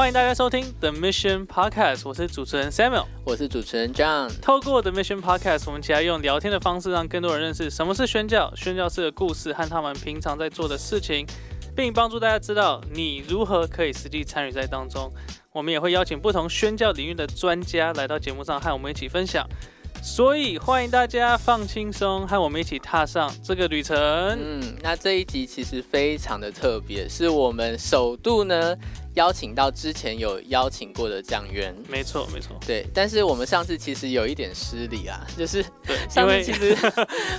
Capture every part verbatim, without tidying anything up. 欢迎大家收听 The Mission Podcast， 我是主持人 Samuel， 我是主持人 John。 透过 The Mission Podcast， 我们期待用聊天的方式让更多人认识什么是宣教、宣教士的故事和他们平常在做的事情，并帮助大家知道你如何可以实际参与在当中。我们也会邀请不同宣教领域的专家来到节目上和我们一起分享，所以欢迎大家放轻松，和我们一起踏上这个旅程。嗯，那这一集其实非常的特别，是我们首度呢邀请到之前有邀请过的讲员。没错，没错。对，但是我们上次其实有一点失礼啊，就是上次其实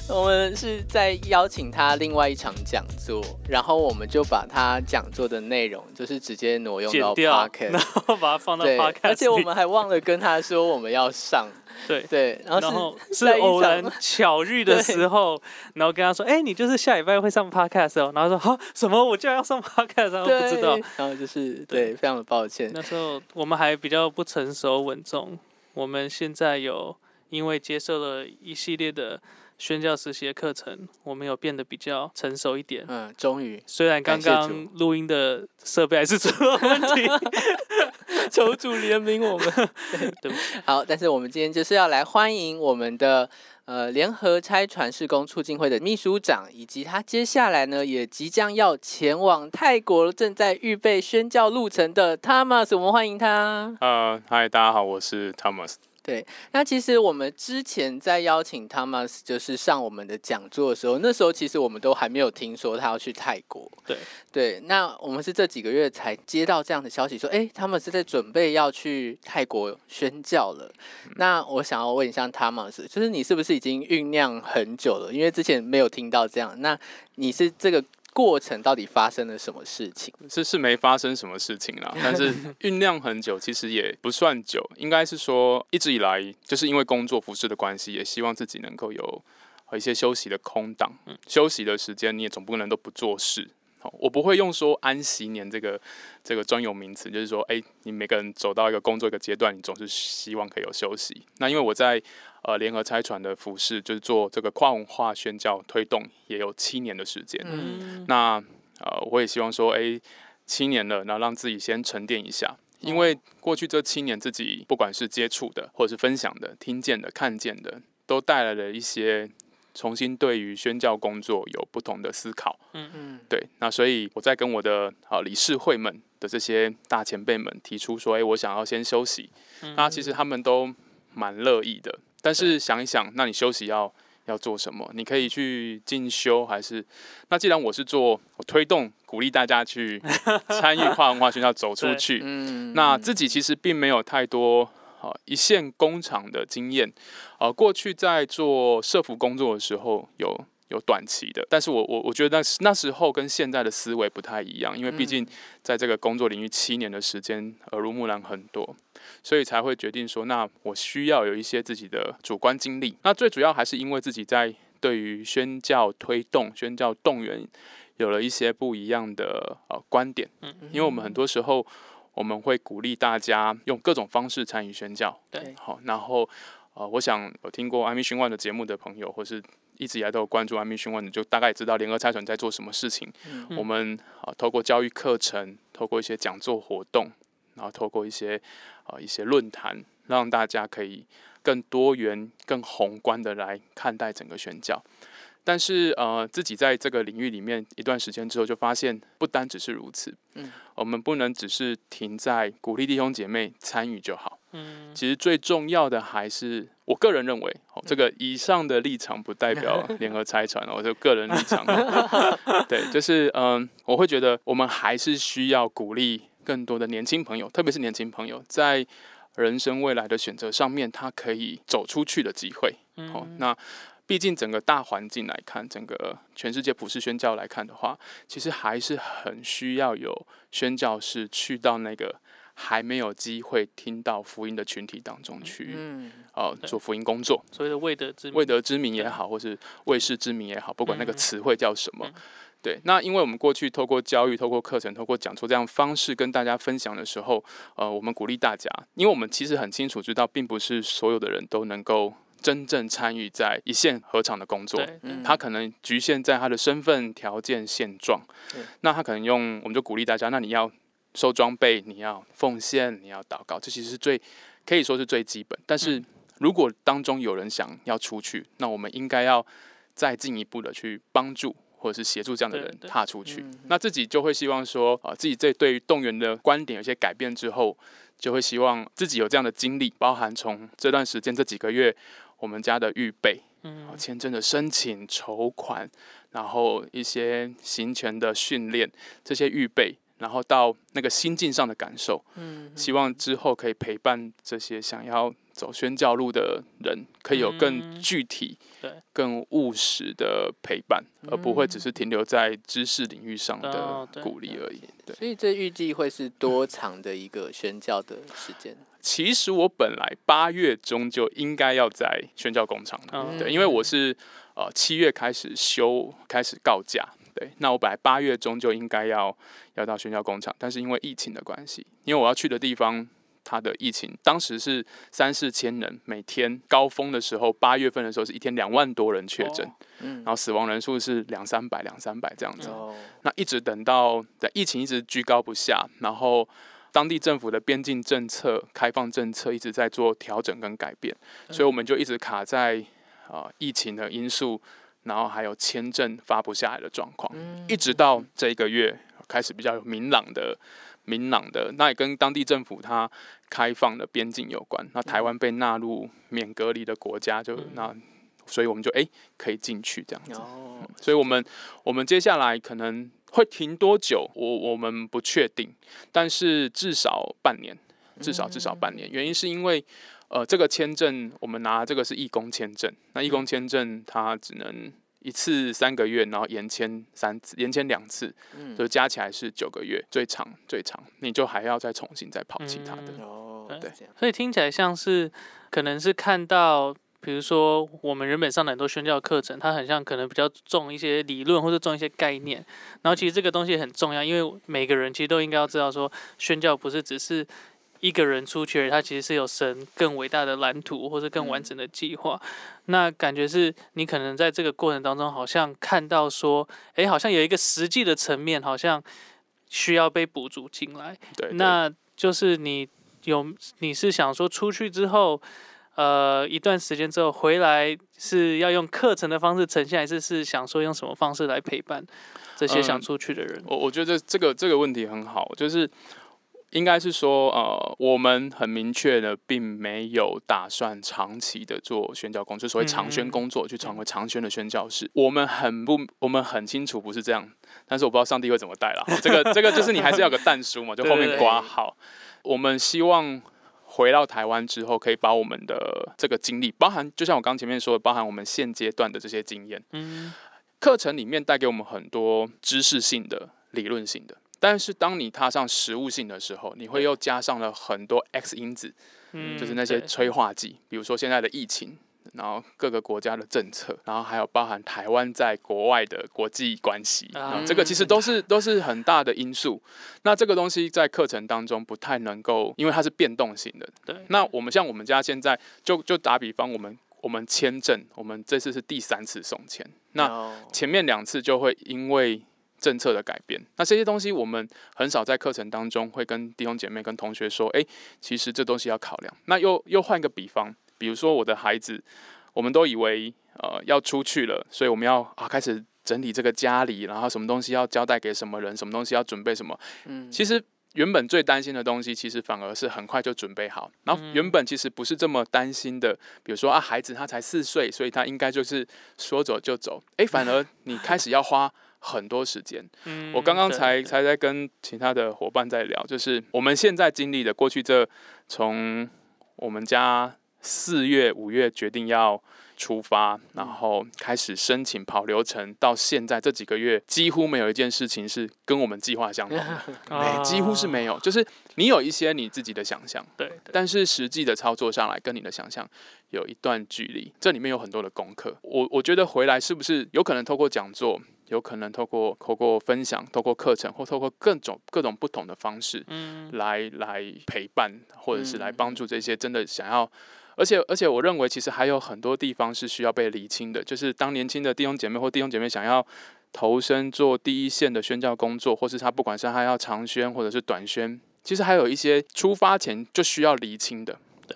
我们是在邀请他另外一场讲座，然后我们就把他讲座的内容就是直接挪用到 podcast， 然后把它放到 podcast， 而且我们还忘了跟他说我们要上。对对，然后 是, 然后是偶然巧遇的时候，然后跟他说：“哎、欸，你就是下礼拜会上 podcast 哦。”然后说：“哈，什么？我竟然要上 podcast？、啊、我不知道。”然后就是对，对，非常的抱歉。那时候我们还比较不成熟稳重，我们现在有因为接受了一系列的宣教实习的课程，我们有变得比较成熟一点。嗯，终于，虽然刚刚录音的设备还是出了问题。求主怜悯我们。对，好，但是我们今天就是要来欢迎我们的呃联合差传事工促进会的秘书长，以及他接下来呢也即将要前往泰国，正在预备宣教路程的 Thomas， 我们欢迎他。呃，嗨，大家好，我是 Thomas。对，那其实我们之前在邀请 Thomas 就是上我们的讲座的时候，那时候其实我们都还没有听说他要去泰国。对对，那我们是这几个月才接到这样的消息说，哎，他们是在准备要去泰国宣教了。嗯、那我想要问一下 Thomas， 就是你是不是已经酝酿很久了？因为之前没有听到这样，那你是这个过程到底发生了什么事情？是是没发生什么事情啦，但是酝酿很久，其实也不算久，应该是说一直以来就是因为工作服事的关系，也希望自己能够有一些休息的空档、嗯、休息的时间，你也总不能都不做事。我不会用说安息年这个这个专有名词，就是说，哎、欸，你每个人走到一个工作一个阶段，你总是希望可以有休息。那因为我在呃联合差传的服事，就是做这个跨文化宣教推动，也有七年的时间。嗯、那呃，我也希望说，哎、欸，七年了，然后让自己先沉淀一下，因为过去这七年自己不管是接触的，或者是分享的、听见的、看见的，都带来了一些。重新对于宣教工作有不同的思考，嗯嗯，对，那所以我在跟我的呃理事会们的这些大前辈们提出说，哎、欸，我想要先休息，嗯嗯，那其实他们都蛮乐意的，但是想一想，那你休息要要做什么？你可以去进修，还是那既然我是做我推动鼓励大家去参与跨文化宣教走出去，嗯，那自己其实并没有太多。呃、一线工厂的经验，呃，过去在做社服工作的时候有有短期的，但是我我我觉得 那, 那时候跟现在的思维不太一样，因为毕竟在这个工作领域七年的时间耳濡目染很多，所以才会决定说，那我需要有一些自己的主观经历。那最主要还是因为自己在对于宣教推动、宣教动员有了一些不一样的呃观点，因为我们很多时候。我们会鼓励大家用各种方式参与宣教。对，好，然后、呃、我想有听过iMission One的节目的朋友，或是一直以来都有关注iMission One，就大概知道联合差传在做什么事情。嗯、我们、呃、透过教育课程，透过一些讲座活动，然后透过一些、呃、一些论坛，让大家可以更多元、更宏观的来看待整个宣教。但是呃，自己在这个领域里面一段时间之后，就发现不单只是如此。嗯，我们不能只是停在鼓励弟兄姐妹参与就好。嗯，其实最重要的还是，我个人认为，哦、这个以上的立场不代表联合差传，我就个人立场。对，就是嗯、呃，我会觉得我们还是需要鼓励更多的年轻朋友，特别是年轻朋友在人生未来的选择上面，他可以走出去的机会。嗯，哦、那。毕竟整个大环境来看，整个全世界普世宣教来看的话，其实还是很需要有宣教士去到那个还没有机会听到福音的群体当中去，嗯呃、做福音工作。所谓的未得之名，未得之名也好，或是未识之名也好，不管那个词汇叫什么，嗯嗯，对。那因为我们过去透过教育、透过课程、透过讲座这样方式跟大家分享的时候，呃，我们鼓励大家，因为我们其实很清楚知道，并不是所有的人都能够。真正参与在一线合场的工作，他可能局限在他的身份条件现状，那他可能用我们就鼓励大家，那你要收装备，你要奉献，你要祷告，这其实是最可以说是最基本。但是如果当中有人想要出去，那我们应该要再进一步的去帮助或者是协助这样的人踏出去。那自己就会希望说、呃、自己这对于动员的观点有些改变之后，就会希望自己有这样的经历，包含从这段时间这几个月我们家的预备，签证的申请、筹款，然后一些行前的训练，这些预备，然后到那个心境上的感受，嗯，希望之后可以陪伴这些想要走宣教路的人，可以有更具体、嗯、更务实的陪伴、嗯，而不会只是停留在知识领域上的鼓励而已。哦、对对对，所以这预计会是多长的一个宣教的时间？嗯，其实我本来八月中就应该要在宣教工厂了、嗯，对，因为我是呃七月开始休，开始告假。对，那我本来八月中就应该要要到宣教工厂，但是因为疫情的关系，因为我要去的地方，它的疫情当时是三四千人，每天高峰的时候，八月份的时候是一天两万多人确诊、哦嗯，然后死亡人数是两三百、两三百这样子。哦、那一直等到在疫情一直居高不下，然后当地政府的边境政策、开放政策一直在做调整跟改变，所以我们就一直卡在、呃、疫情的因素。然后还有签证发不下来的状况、嗯，一直到这一个月开始比较明朗的、明朗的，那也跟当地政府它开放的边境有关。那台湾被纳入免隔离的国家，就、嗯、那，所以我们就哎、欸、可以进去这样子。哦嗯、所以我们我们接下来可能会停多久，我我们不确定，但是至少半年，至少至少半年。嗯、原因是因为。呃，这个签证我们拿这个是义工签证，那义工签证它只能一次三个月，然后延签三次，延签两次，嗯，所以加起来是九个月，最长最长，你就还要再重新再跑其他的。嗯、哦，对，所以听起来像是可能是看到，比如说我们原本上的很多宣教课程，它很像可能比较重一些理论或者重一些概念，然后其实这个东西很重要，因为每个人其实都应该要知道说，宣教不是只是。一个人出去，他其实是有神更伟大的蓝图，或是更完整的计划。嗯、那感觉是你可能在这个过程当中，好像看到说，哎，好像有一个实际的层面，好像需要被补足进来。对, 对，那就是你有你是想说出去之后，呃，一段时间之后回来是要用课程的方式呈现，还是是想说用什么方式来陪伴这些想出去的人？嗯、我我觉得这个这个问题很好，就是。应该是说，呃，我们很明确的，并没有打算长期的做宣教工作，所谓长宣工作，去成为长宣的宣教士。我们很不，我们很清楚不是这样，但是我不知道上帝会怎么带啦。这个，这个就是你还是要有个但书嘛，就后面括号。我们希望回到台湾之后，可以把我们的这个经历，包含就像我刚前面说的，包含我们现阶段的这些经验，嗯，课程里面带给我们很多知识性的、理论性的。但是当你踏上实物性的时候，你会又加上了很多 X 因子，嗯、就是那些催化剂，比如说现在的疫情，然后各个国家的政策，然后还有包含台湾在国外的国际关系，嗯、这个其实都是都是很大的因素。那这个东西在课程当中不太能够，因为它是变动型的。对。那我们像我们家现在就就打比方，我们我们签证，我们这次是第三次送签，那前面两次就会因为。政策的改变，那这些东西我们很少在课程当中会跟弟兄姐妹、跟同学说，哎、欸，其实这东西要考量。那又又换个比方，比如说我的孩子，我们都以为呃要出去了，所以我们要啊开始整理这个家里，然后什么东西要交代给什么人，什么东西要准备什么。嗯，其实原本最担心的东西，其实反而是很快就准备好。然后原本其实不是这么担心的，比如说啊孩子他才四岁，所以他应该就是说走就走。哎、欸，反而你开始要花。很多时间，嗯、我刚刚才才在跟其他的伙伴在聊，就是我们现在经历的过去这从我们家四月五月决定要出发，然后开始申请跑流程，到现在这几个月几乎没有一件事情是跟我们计划相同的，几乎是没有。就是你有一些你自己的想象，对，但是实际的操作上来跟你的想象有一段距离，这里面有很多的功课。我我觉得回来是不是有可能透过讲座？有可能透过透过分享，透过课程，或透过各种各种不同的方式，嗯，来来陪伴，或者是来帮助这些真的想要。而且而且我认为其实还有很多地方是需要被厘清的，就是当年轻的弟兄姐妹或弟兄姐妹想要投身做第一线的宣教工作，或是他不管是他要长宣或者是短宣，其实还有一些出发前就需要厘清的。对，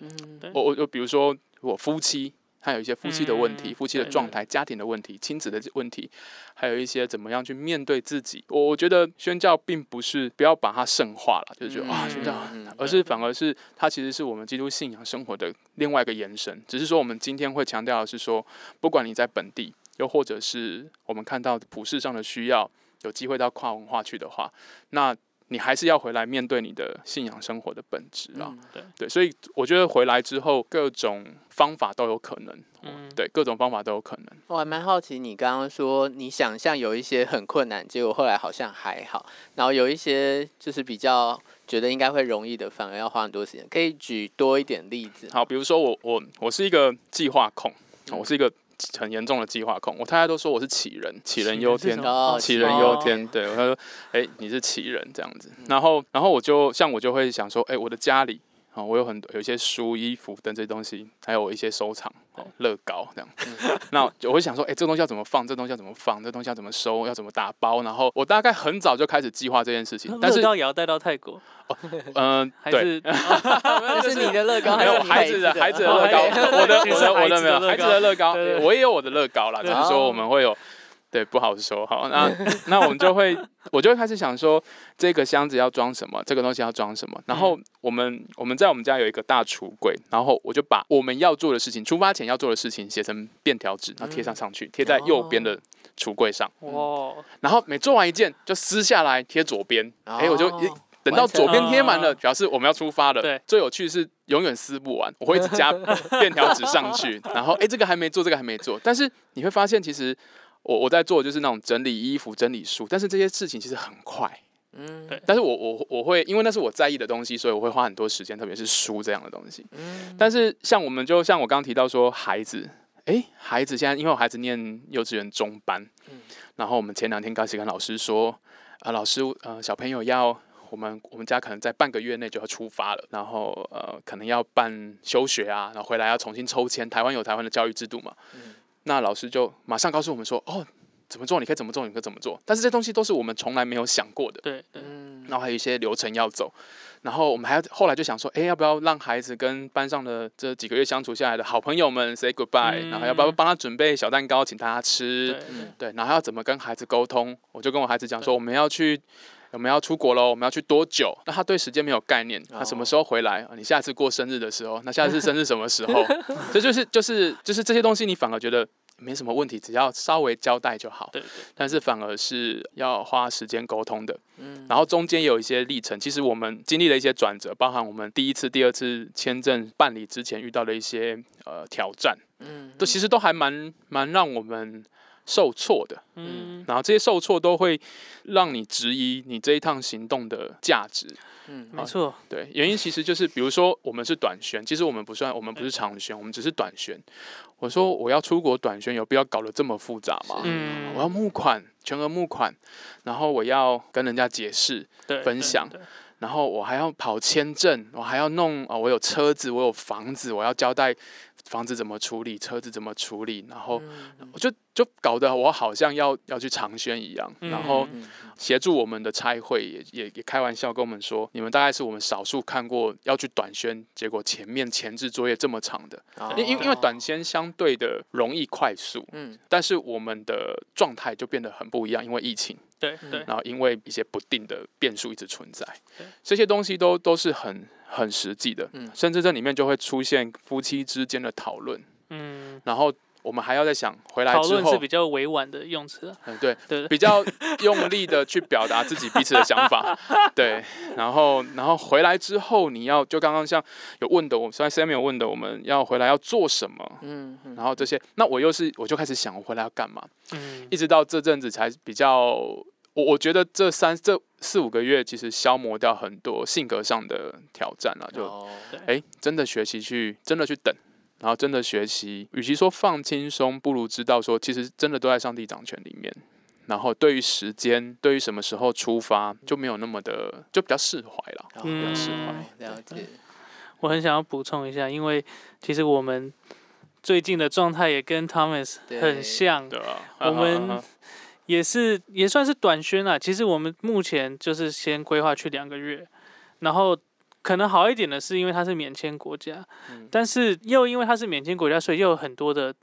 我我比如说我夫妻，还有一些夫妻的问题、嗯、夫妻的状态、家庭的问题、亲子的问题，还有一些怎么样去面对自己。我我觉得宣教并不是不要把它圣化了，就是觉得啊、嗯哦、宣教，而是反而是它其实是我们基督信仰生活的另外一个延伸。只是说我们今天会强调的是说，不管你在本地，又或者是我们看到普世上的需要，有机会到跨文化去的话，那你还是要回来面对你的信仰生活的本质啦、嗯、对, 对，所以我觉得回来之后各种方法都有可能、嗯、对，各种方法都有可能。我还蛮好奇你刚刚说你想象有一些很困难，结果后来好像还好，然后有一些就是比较觉得应该会容易的反而要花很多时间，可以举多一点例子？好，比如说我我我是一个计划控，我是一个很严重的计划控，我太太都说我是杞人，杞人忧天，杞人忧天。对，她说：“哎、欸，你是杞人这样子。”然后，然后我就像我就会想说：“哎、欸，我的家里、哦、我有很多有一些书、衣服等这些东西，还有我一些收藏，哦、乐高这样。嗯”那我会想说：“哎、欸，这东西要怎么放？这东西要怎么放？这东西要怎么收？要怎么打包？”然后我大概很早就开始计划这件事情，但是乐高也要带到泰国。哦，嗯、呃，对，这是你的乐高，还有孩子的孩子的乐高，我的我的我的没有孩子的乐高，我也有我的乐高啦，只是说我们会有，对，不好说，好，那那我们就会，我就会开始想说，这个箱子要装什么，这个东西要装什么，然后我们我们在我们家有一个大橱柜，然后我就把我们要做的事情，出发前要做的事情写成便条纸，然后贴上上去，贴在右边的橱柜上，哇，然后每做完一件就撕下来贴左边，哎，我就。等到左边贴满了，表示我们要出发了。对，最有趣的是永远撕不完，我会一直加便条纸上去，然后哎、欸，这个还没做，这个还没做。但是你会发现，其实我我在做的就是那种整理衣服、整理书，但是这些事情其实很快。嗯，对。但是我我我会因为那是我在意的东西，所以我会花很多时间，特别是书这样的东西。嗯。但是像我们就像我刚刚提到说，孩子，哎、欸，孩子现在因为我孩子念幼稚园中班，嗯，然后我们前两天刚才跟老师说，啊、呃，老师，呃，小朋友要。我们我们家可能在半个月内就要出发了，然后呃，可能要办休学啊，然后回来要重新抽签。台湾有台湾的教育制度嘛，嗯、那老师就马上告诉我们说，哦，怎么做，你可以怎么做，你可以怎么做。但是这东西都是我们从来没有想过的，对，嗯。然后还有一些流程要走，然后我们还要后来就想说，哎，要不要让孩子跟班上的这几个月相处下来的好朋友们 say goodbye，、嗯、然后要不要帮他准备小蛋糕请大家吃， 对，嗯、对，然后要怎么跟孩子沟通？我就跟我孩子讲说，我们要去。我们要出国喽，我们要去多久？那他对时间没有概念，他什么时候回来？ Oh. 你下次过生日的时候，那下次生日什么时候？这就是就是就是这些东西，你反而觉得没什么问题，只要稍微交代就好。对对。但是反而是要花时间沟通的。嗯。然后中间有一些历程，其实我们经历了一些转折，包含我们第一次、第二次签证办理之前遇到的一些呃挑战。嗯。都其实都还蛮蛮让我们。受挫的，嗯，然后这些受挫都会让你质疑你这一趟行动的价值，嗯，没错，啊，对，原因其实就是，比如说我们是短宣，其实我们不算，我们不是长宣，我们只是短宣。我说我要出国短宣，有必要搞得这么复杂吗？嗯，我要募款，全额募款，然后我要跟人家解释，分享。然后我还要跑签证，我还要弄、哦、我有车子，我有房子，我要交代房子怎么处理，车子怎么处理，然后我就就搞得我好像要要去长宣一样。然后协助我们的差会也也也开玩笑跟我们说，你们大概是我们少数看过要去短宣，结果前面前置作业这么长的，因因为短宣相对的容易快速，嗯，但是我们的状态就变得很不一样，因为疫情。对对，然后因为一些不定的变数一直存在，这些东西都都是很很实际的，嗯，甚至这里面就会出现夫妻之间的讨论，嗯，然后我们还要再想回来之后，讨论是比较委婉的用词，啊，嗯，对， 对， 对，比较用力的去表达自己彼此的想法，对，然后然后回来之后，你要就刚刚像有问的，我虽然 Samuel 问的，我们要回来要做什么，嗯，嗯然后这些，那我又是我就开始想我回来要干嘛，嗯，一直到这阵子才比较。我我觉得这三这四五个月其实消磨掉很多性格上的挑战了，就哎、oh. 真的学习去真的去等，然后真的学习，与其说放轻松，不如知道说其实真的都在上帝掌权里面，然后对于时间，对于什么时候出发，就没有那么的，就比较释怀了，嗯，比较释怀。了解。我很想要补充一下，因为其实我们最近的状态也跟 Thomas 很像，对我们也是也算是短宣啦。其实我们目前就是先规划去两个月，然后可能好一点的是因为它是免签国家，嗯，但是又因为它是免签国家，所以又有很多的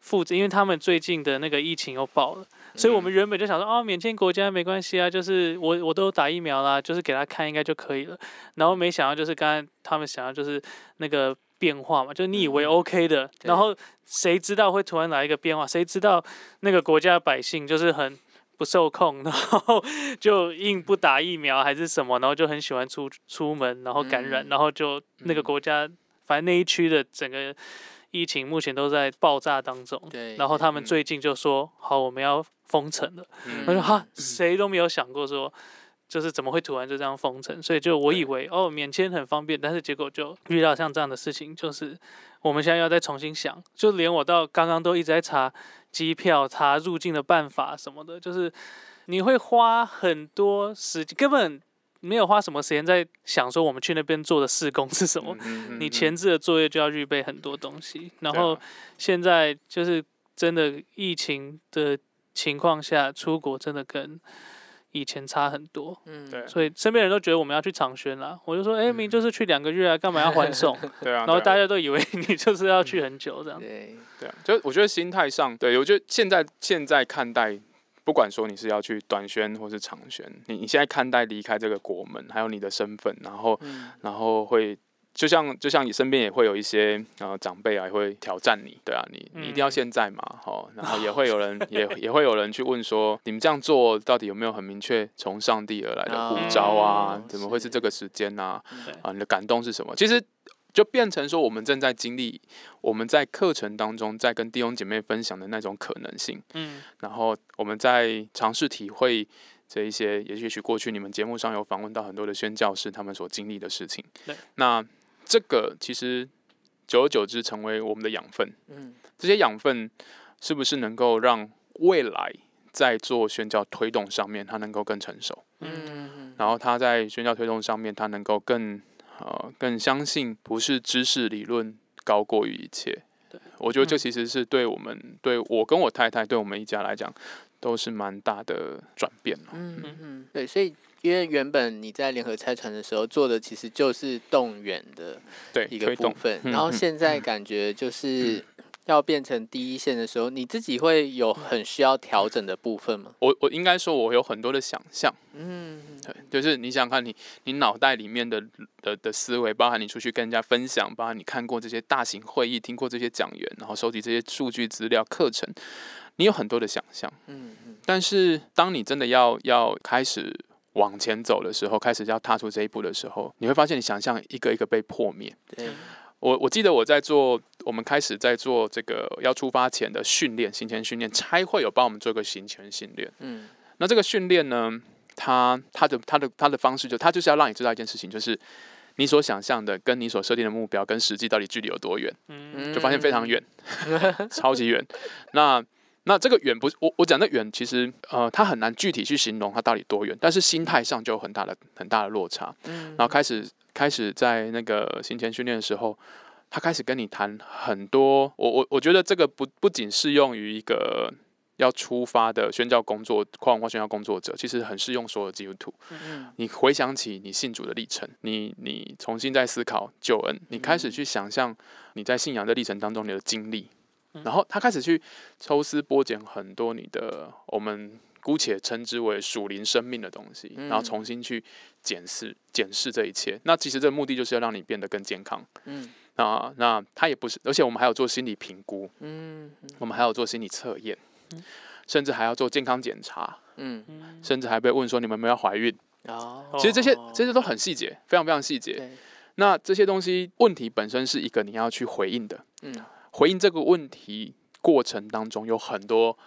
负责，因为他们最近的那个疫情又爆了，所以我们原本就想说，哦，免签国家没关系啊，就是我我都打疫苗啦，就是给他看应该就可以了。然后没想到就是刚才他们想要就是那个变化嘛，就是你以为 OK 的，嗯，然后谁知道会突然来一个变化，谁知道那个国家百姓就是很不受控，然后就硬不打疫苗还是什么，然后就很喜欢出出门，然后感染，嗯，然后就那个国家，嗯，反正那一区的整个疫情目前都在爆炸当中。对。然后他们最近就说，嗯，好，我们要封城了。嗯。他说哈，谁都没有想过说，就是怎么会突然就这样封城？所以就我以为哦，免签很方便，但是结果就遇到像这样的事情，就是我们现在要再重新想，就连我到刚刚都一直在查机票、查入境的办法什么的，就是你会花很多时间，根本没有花什么时间在想说我们去那边做的事工是什么。你前置的作业就要预备很多东西，然后现在就是真的疫情的情况下，出国真的跟以前差很多，嗯，对，所以身边人都觉得我们要去长宣啦，我就说，哎，欸，明明就是去两个月啊，干嘛要还送？对啊，然后大家都以为你就是要去很久这样。对，对啊，就我觉得心态上，对我觉得现在现在看待，不管说你是要去短宣或是长宣，你你现在看待离开这个国门，还有你的身份，然后，嗯，然后会。就像就像你身边也会有一些呃长辈啊，也会挑战你，对啊，你你一定要现在嘛，好，嗯，然后也会有人也也会有人去问说，你们这样做到底有没有很明确从上帝而来的呼召啊？哦，怎么会是这个时间啊？啊，你的感动是什么？其实就变成说，我们正在经历我们在课程当中在跟弟兄姐妹分享的那种可能性，嗯，然后我们在尝试体会。这一些也许过去你们节目上有访问到很多的宣教士他们所经历的事情，那这个其实久而久之成为我们的养分，嗯，这些养分是不是能够让未来在做宣教推动上面它能够更成熟，嗯，然后它在宣教推动上面它能够更、呃、更相信不是知识理论高过于一切，我觉得这其实是对我们、嗯、对我跟我太太对我们一家来讲都是蛮大的转变，哦，嗯嗯嗯，对，所以因为原本你在联合差传的时候做的其实就是动员的一个部分，然后现在感觉就是要变成第一线的时候，嗯，你自己会有很需要调整的部分吗？我我应该说我有很多的想象，嗯，对，就是你想看你你脑袋里面的的的思维，包含你出去跟人家分享，包含你看过这些大型会议，听过这些讲员，然后收集这些数据资料、课程。你有很多的想象，嗯嗯，但是当你真的要要开始往前走的时候，开始要踏出这一步的时候，你会发现你想象一个一个被破灭。对，我我记得我在做，我们开始在做这个要出发前的训练，行前训练，差会有帮我们做一个行前训练。嗯，那这个训练呢，它它的它的它的方式就它就是要让你知道一件事情，就是。你所想象的跟你所设定的目标跟实际到底距离有多远，嗯，就发现非常远，超级远。那那这个远不是我我讲的远，其实呃，它很难具体去形容它到底多远，但是心态上就有很大的很大的落差。嗯，然后开始开始在那个行前训练的时候，他开始跟你谈很多。我我我觉得这个不不仅适用于一个。要出发的宣教工作，跨文化宣教工作者，其实很适用所有基督徒。嗯，你回想起你信主的历程，你你重新在思考救恩，你开始去想象你在信仰的历程当中你的经历，嗯，然后他开始去抽丝剥茧很多你的，我们姑且称之为属灵生命的东西，然后重新去检视检视这一切。那其实这个目的就是要让你变得更健康。嗯。那那他也不是，而且我们还有做心理评估，嗯，我们还有做心理测验。甚至还要做健康检查，嗯，甚至还被问说你们有没有怀孕，哦，其实这些这些都很细节，非常非常细节。那这些东西问题本身是一个你要去回应的，嗯，回应这个问题过程当中有很多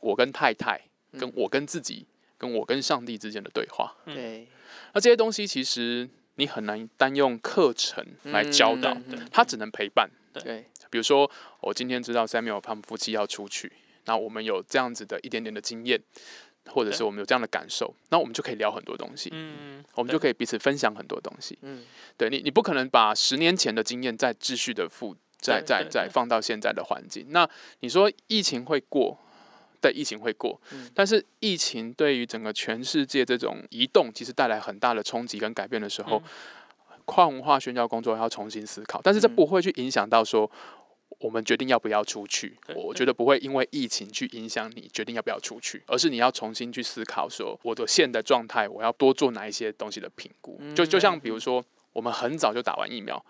我跟太太、跟我跟自己、跟我跟上帝之间的对话，对，那这些东西其实你很难单用课程来教导，嗯，它只能陪伴。对，比如说我今天知道 Samuel 他们夫妻要出去。那我们有这样子的一点点的经验，或者是我们有这样的感受，那我们就可以聊很多东西，嗯，我们就可以彼此分享很多东西，嗯，对，你你不可能把十年前的经验再继续的复再再再放到现在的环境。那你说疫情会过，对，疫情会过，嗯，但是疫情对于整个全世界这种移动其实带来很大的冲击跟改变的时候，嗯，跨文化宣教工作要重新思考，但是这不会去影响到说，嗯，我们决定要不要出去，我觉得不会因为疫情去影响你决定要不要出去，而是你要重新去思考说我的现在状态我要多做哪一些东西的评估，就就像比如说我们很早就打完疫苗，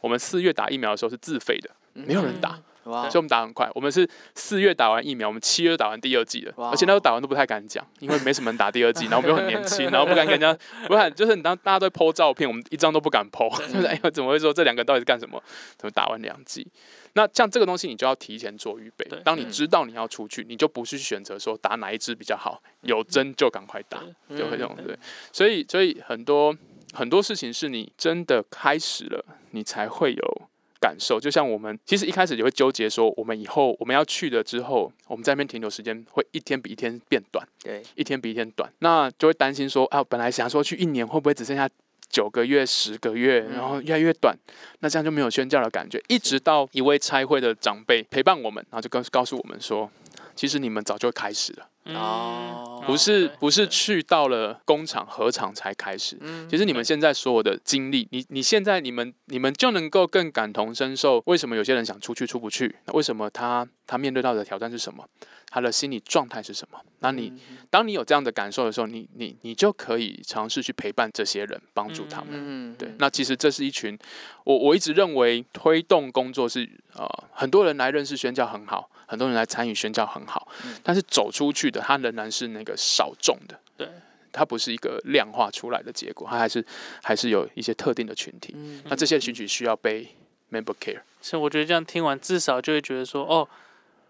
我们四月打疫苗的时候是自费的，没有人打，所以我们打很快，我们是四月打完疫苗，我们七月打完第二剂的，而且那时候打完都不太敢讲，因为没什么人打第二剂，然后我们又很年轻，然后不敢跟人家，不敢就是你当大家都 po 照片，我们一张都不敢 po， 就是哎呦怎么会说这两个到底是干什么？怎么打完两剂？那像这个东西你就要提前做预备，当你知道你要出去，你就不去选择说打哪一支比较好，有针就赶快打，就会这种对。所以所以很多很多事情是你真的开始了，你才会有感受，就像我们其实一开始也会纠结说，我们以后我们要去了之后，我们在那边停留时间会一天比一天变短，对，一天比一天短，那就会担心说啊，本来想说去一年会不会只剩下九个月、十个月，然后越来越短，那这样就没有宣教的感觉。一直到一位差会的长辈陪伴我们，然后就告诉我们说，其实你们早就开始了。哦，不是不是去到了工厂合厂才开始，嗯，其实你们现在所有的经历，你你现在你们你们就能够更感同身受，为什么有些人想出去出不去，为什么他他面对到的挑战是什么，他的心理状态是什么，那你当你有这样的感受的时候，你你你就可以尝试去陪伴这些人，帮助他们，嗯，对，那其实这是一群我我一直认为推动工作是呃很多人来认识宣教很好，很多人来参与宣教很好，嗯，但是走出去的它仍然是那个少众的，对，它不是一个量化出来的结果，它还是还是有一些特定的群体，嗯，那这些群体需要被 member care。所以我觉得这样听完，至少就会觉得说，哦，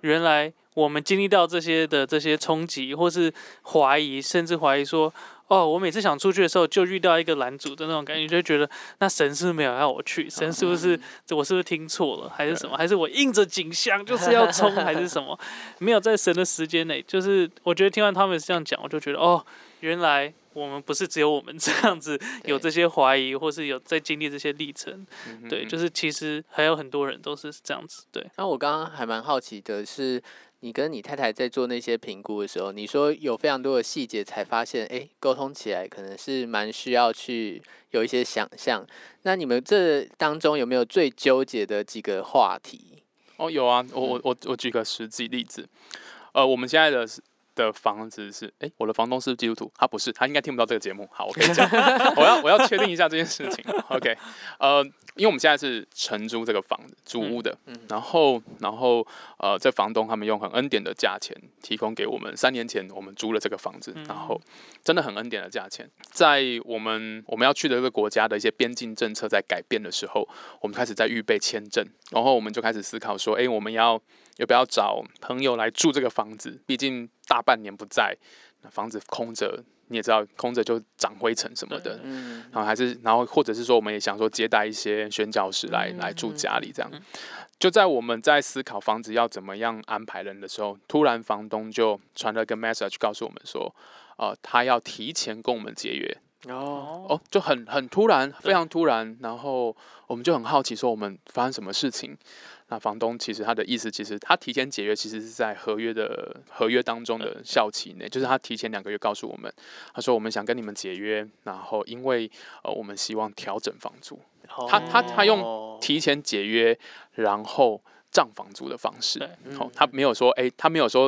原来我们经历到这些的这些冲击，或是怀疑，甚至怀疑说，哦，我每次想出去的时候就遇到一个拦阻的那种感觉，就会觉得那神是不是没有要我去，神是不是我是不是听错了，还是什么，还是我硬着景象就是要冲，还是什么，没有在神的时间内。就是我觉得听完Thomas这样讲，我就觉得哦，原来我们不是只有我们这样子有这些怀疑，或是有在经历这些历程，对，就是其实还有很多人都是这样子，对。那我刚刚还蛮好奇的是，你跟你太太在做那些评估的时候，你说有非常多的细节才发现，哎，沟通起来可能是蛮需要去有一些想象。那你们这当中有没有最纠结的几个话题？哦，有啊，我我我我举个实际例子，呃，我们现在的的房子是，哎，我的房东是基督徒，他不是，他应该听不到这个节目。好，我可以讲，我要我要确定一下这件事情。OK， 呃。因为我们现在是承租这个房子，租屋的，嗯嗯，然后，然后，呃，这房东他们用很恩典的价钱提供给我们，三年前我们租了这个房子，嗯，然后真的很恩典的价钱。在我们我们要去的这个国家的一些边境政策在改变的时候，我们开始在预备签证，然后我们就开始思考说，哎，我们要要不要找朋友来住这个房子？毕竟大半年不在，房子空着。你也知道，空着就长灰尘什么的，嗯，然后还是，然后或者是说，我们也想说接待一些宣教师来，嗯，来住家里这样。就在我们在思考房子要怎么样安排人的时候，突然房东就传了个 message 告诉我们说，呃，他要提前跟我们解约。哦，哦，就很很突然，非常突然，然后我们就很好奇说我们发生什么事情。那房东其实他的意思，其实他提前解约，其实是在合约的合约当中的效期内，就是他提前两个月告诉我们，他说我们想跟你们解约，然后因为呃我们希望调整房租，他他他用提前解约，然后涨房租的方式，哦，他没有说哎，他没有说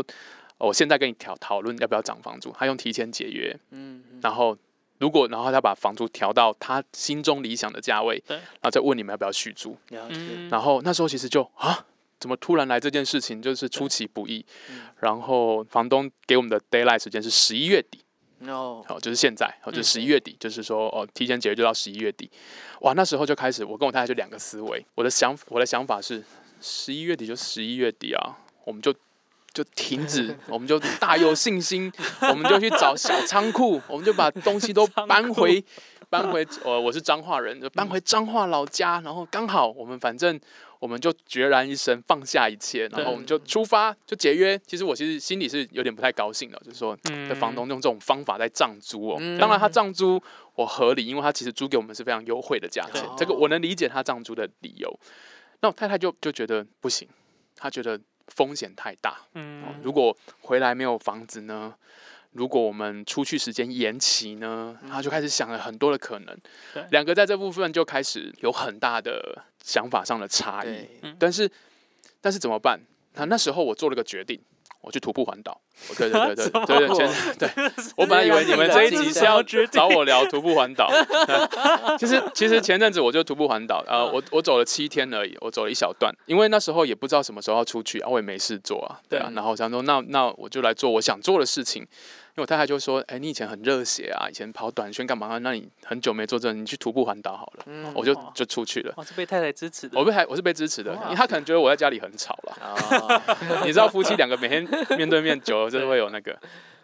我，哦，现在跟你讨讨论要不要涨房租，他用提前解约，嗯，然后。如果然后他把房租调到他心中理想的价位，然后再问你们要不要续租，嗯，然后那时候其实就啊，怎么突然来这件事情，就是出其不意。然后房东给我们的 deadline 时间是十一月底，哦，就是现在，哦，就是十一月底，嗯，就是说哦，提前解约就到十一月底。哇，那时候就开始，我跟我太太就两个思维，我的想我的想法是十一月底就十一月底啊，我们就。就停止，我们就大有信心，我们就去找小仓库，我们就把东西都搬回搬回呃我是彰化人，就搬回彰化老家，然后刚好我们反正我们就决然一生放下一切，然后我们就出发就解约。其实我其实心里是有点不太高兴的，就是说这房东用这种方法在涨租哦、喔。当然他涨租我合理，因为他其实租给我们是非常优惠的价钱，这个我能理解他涨租的理由。那我太太就就觉得不行，她觉得风险太大。嗯、喔，如果回来没有房子呢？如果我们出去时间延期呢，他就开始想了很多的可能，两个在这部分就开始有很大的想法上的差异。但是，但是怎么办？那那时候我做了个决定，我去徒步环岛。对对对对对对对，我本来以为你们这一集是要找我聊徒步环岛，其实其实前阵子我就徒步环岛，呃，我我走了七天而已，我走了一小段，因为那时候也不知道什么时候要出去啊，我也没事做啊，对啊，然后我想说那那我就来做我想做的事情。因为我太太就说：“哎、欸，你以前很热血啊，以前跑短圈干嘛、啊？那你很久没做这個，你去徒步环岛好了。嗯”我就就出去了。我是被太太支持的。我被太我是被支持的，因为她可能觉得我在家里很吵了。哦、你知道夫妻两个每天面对面久了，就是会有那个，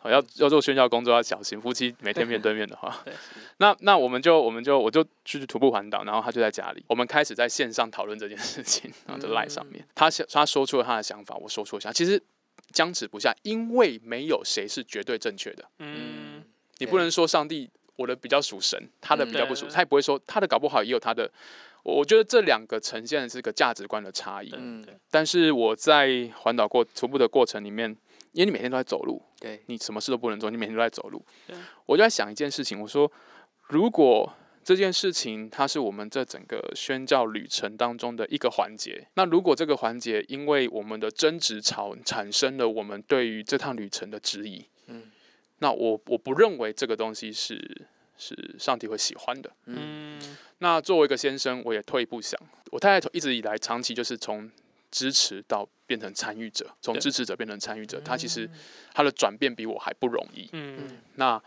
要要做宣教工作要小心。夫妻每天面对面的话，那那我们就我们就我就去徒步环岛，然后她就在家里。我们开始在线上讨论这件事情，然后在 LINE 上面，她、嗯、她说出了她的想法，我说出了想法，其实。僵持不下，因为没有谁是绝对正确的。嗯，你不能说上帝我的比较属神，他的比较不属，他也不会说他的搞不好也有他的。我觉得这两个呈现的是个价值观的差异。嗯，但是我在环岛过徒步的过程里面，因为你每天都在走路，对，你什么事都不能做，你每天都在走路。我就在想一件事情，我说如果这件事情它是我们这整个宣教旅程当中的一个环节，那如果这个环节因为我们的争执潮产生了我们对于这趟旅程的质疑，嗯，那我我不认为这个东西是是上帝会喜欢的。嗯，那作为一个先生，我也退一步想，我太太一直以来长期就是从支持到变成参与者，从支持者变成参与者，她其实她的转变比我还不容易。嗯，那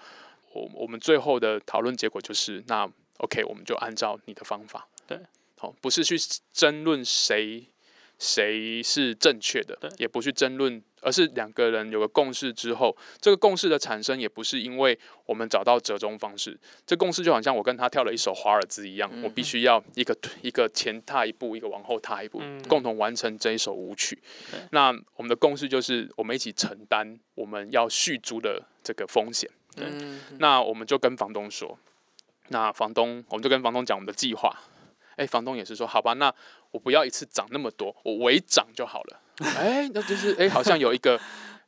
我我们最后的讨论结果就是那。OK， 我们就按照你的方法。对，好、哦，不是去争论谁谁是正确的，也不去争论，而是两个人有个共识之后，这个共识的产生也不是因为我们找到折中方式。这共识就好像我跟他跳了一首华尔兹一样，嗯、我必须要一个一个前踏一步，一个往后踏一步，嗯、共同完成这一首舞曲。那我们的共识就是，我们一起承担我们要续租的这个风险。嗯，那我们就跟房东说。那房东，我们就跟房东讲我们的计划。哎、欸，房东也是说，好吧，那我不要一次涨那么多，我微涨就好了。哎、欸，那就是哎、欸，好像有一个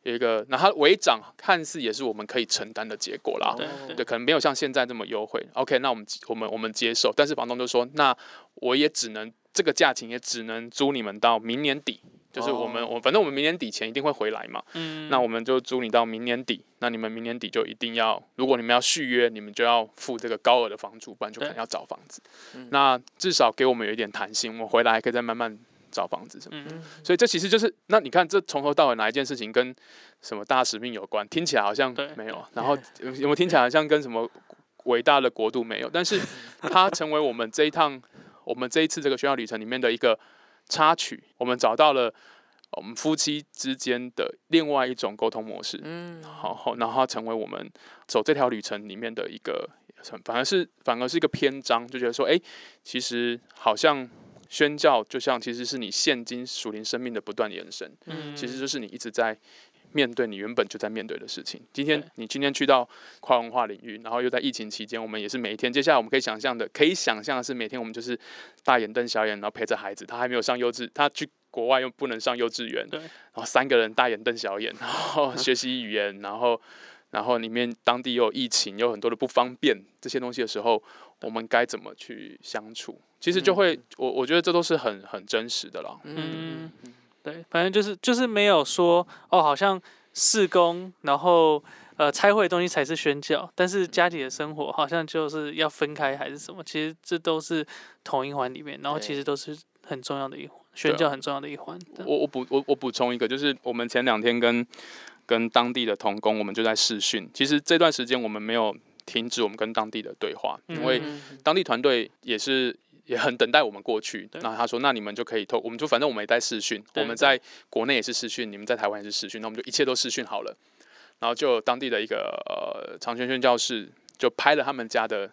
有一个，那它微涨看似也是我们可以承担的结果啦。对，對對可能没有像现在这么优惠。OK， 那我们我们我们接受，但是房东就说，那我也只能这个价钱，也只能租你们到明年底。就是我们， oh. 我反正我们明年底前一定会回来嘛。嗯，那我们就租你到明年底。那你们明年底就一定要，如果你们要续约，你们就要付这个高额的房租，不然就可能要找房子。嗯、那至少给我们有一点弹性，我们回来还可以再慢慢找房子什么的。嗯、所以这其实就是，那你看这从头到尾哪一件事情跟什么大使命有关？听起来好像没有，然后有没有听起来好像跟什么伟大的国度没有？但是它成为我们这一趟，我们这一次这个宣教旅程里面的一个。插曲，我们找到了我们夫妻之间的另外一种沟通模式，嗯，好，然后成为我们走这条旅程里面的一个，反而是反而是一个篇章，就觉得说，哎、欸，其实好像宣教就像其实是你现今属灵生命的不断延伸，嗯，其实就是你一直在。面对你原本就在面对的事情，今天你今天去到跨文化领域，然后又在疫情期间，我们也是每一天。接下来我们可以想象的，可以想象的是每天我们就是大眼瞪小眼，然后陪着孩子，他还没有上幼稚，他去国外又不能上幼稚园，然后三个人大眼瞪小眼，然后学习语言，然后然后里面当地又有疫情，有很多的不方便这些东西的时候，我们该怎么去相处？其实就会，嗯、我我觉得这都是很很真实的啦。嗯。嗯对，反正就是就是没有说哦，好像事工，然后呃，拆会的东西才是宣教，但是家里的生活好像就是要分开还是什么，其实这都是同一环里面，然后其实都是很重要的一环，宣教很重要的一环。我我补我我补充一个，就是我们前两天跟跟当地的同工，我们就在视讯，其实这段时间我们没有停止我们跟当地的对话，因为当地团队也是。也很等待我们过去。那他说：“那你们就可以透，我们就反正我们也在视讯，我们在国内也是视讯，你们在台湾也是视讯，那我们就一切都视讯好了。”然后就有当地的一个呃长宣宣教士就拍了他们家的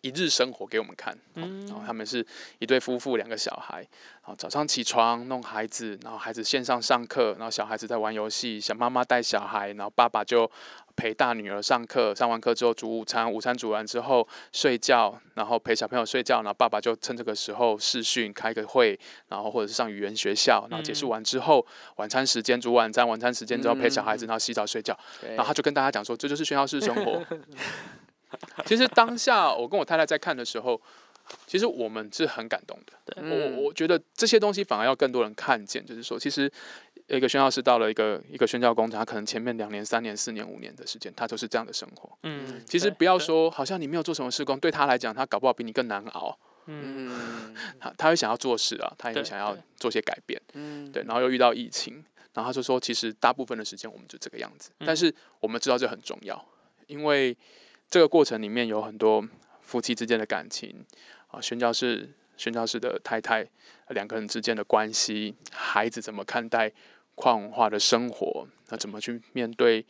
一日生活给我们看。嗯，然后他们是一对夫妇，两个小孩，然后早上起床弄孩子，然后孩子线上上课，然后小孩子在玩游戏，小妈妈带小孩，然后爸爸就陪大女儿上课，上完课之后煮午餐，午餐煮完之后睡觉，然后陪小朋友睡觉，然后爸爸就趁这个时候视讯开个会，然后或者是上语言学校，然后结束完之后、嗯、晚餐时间煮晚餐，晚餐时间之后陪小孩子，然后洗澡睡觉、嗯、然后他就跟大家讲说这就是炫耀式生活。其实当下我跟我太太在看的时候，其实我们是很感动的。我我觉得这些东西反而要更多人看见，就是说其实一个宣教士到了一个一个宣教工厂，他可能前面两年、三年、四年、五年的时间，他都是这样的生活。嗯，其实不要说好像你没有做什么事工，对他来讲，他搞不好比你更难熬。嗯，他他会想要做事啊，他也会想要做些改变。嗯，对，然后又遇到疫情，然后他就说，其实大部分的时间我们就这个样子，但是我们知道这很重要，因为这个过程里面有很多夫妻之间的感情啊，宣教士宣教士的太太两个人之间的关系，孩子怎么看待跨文化的生活，那怎么去面对、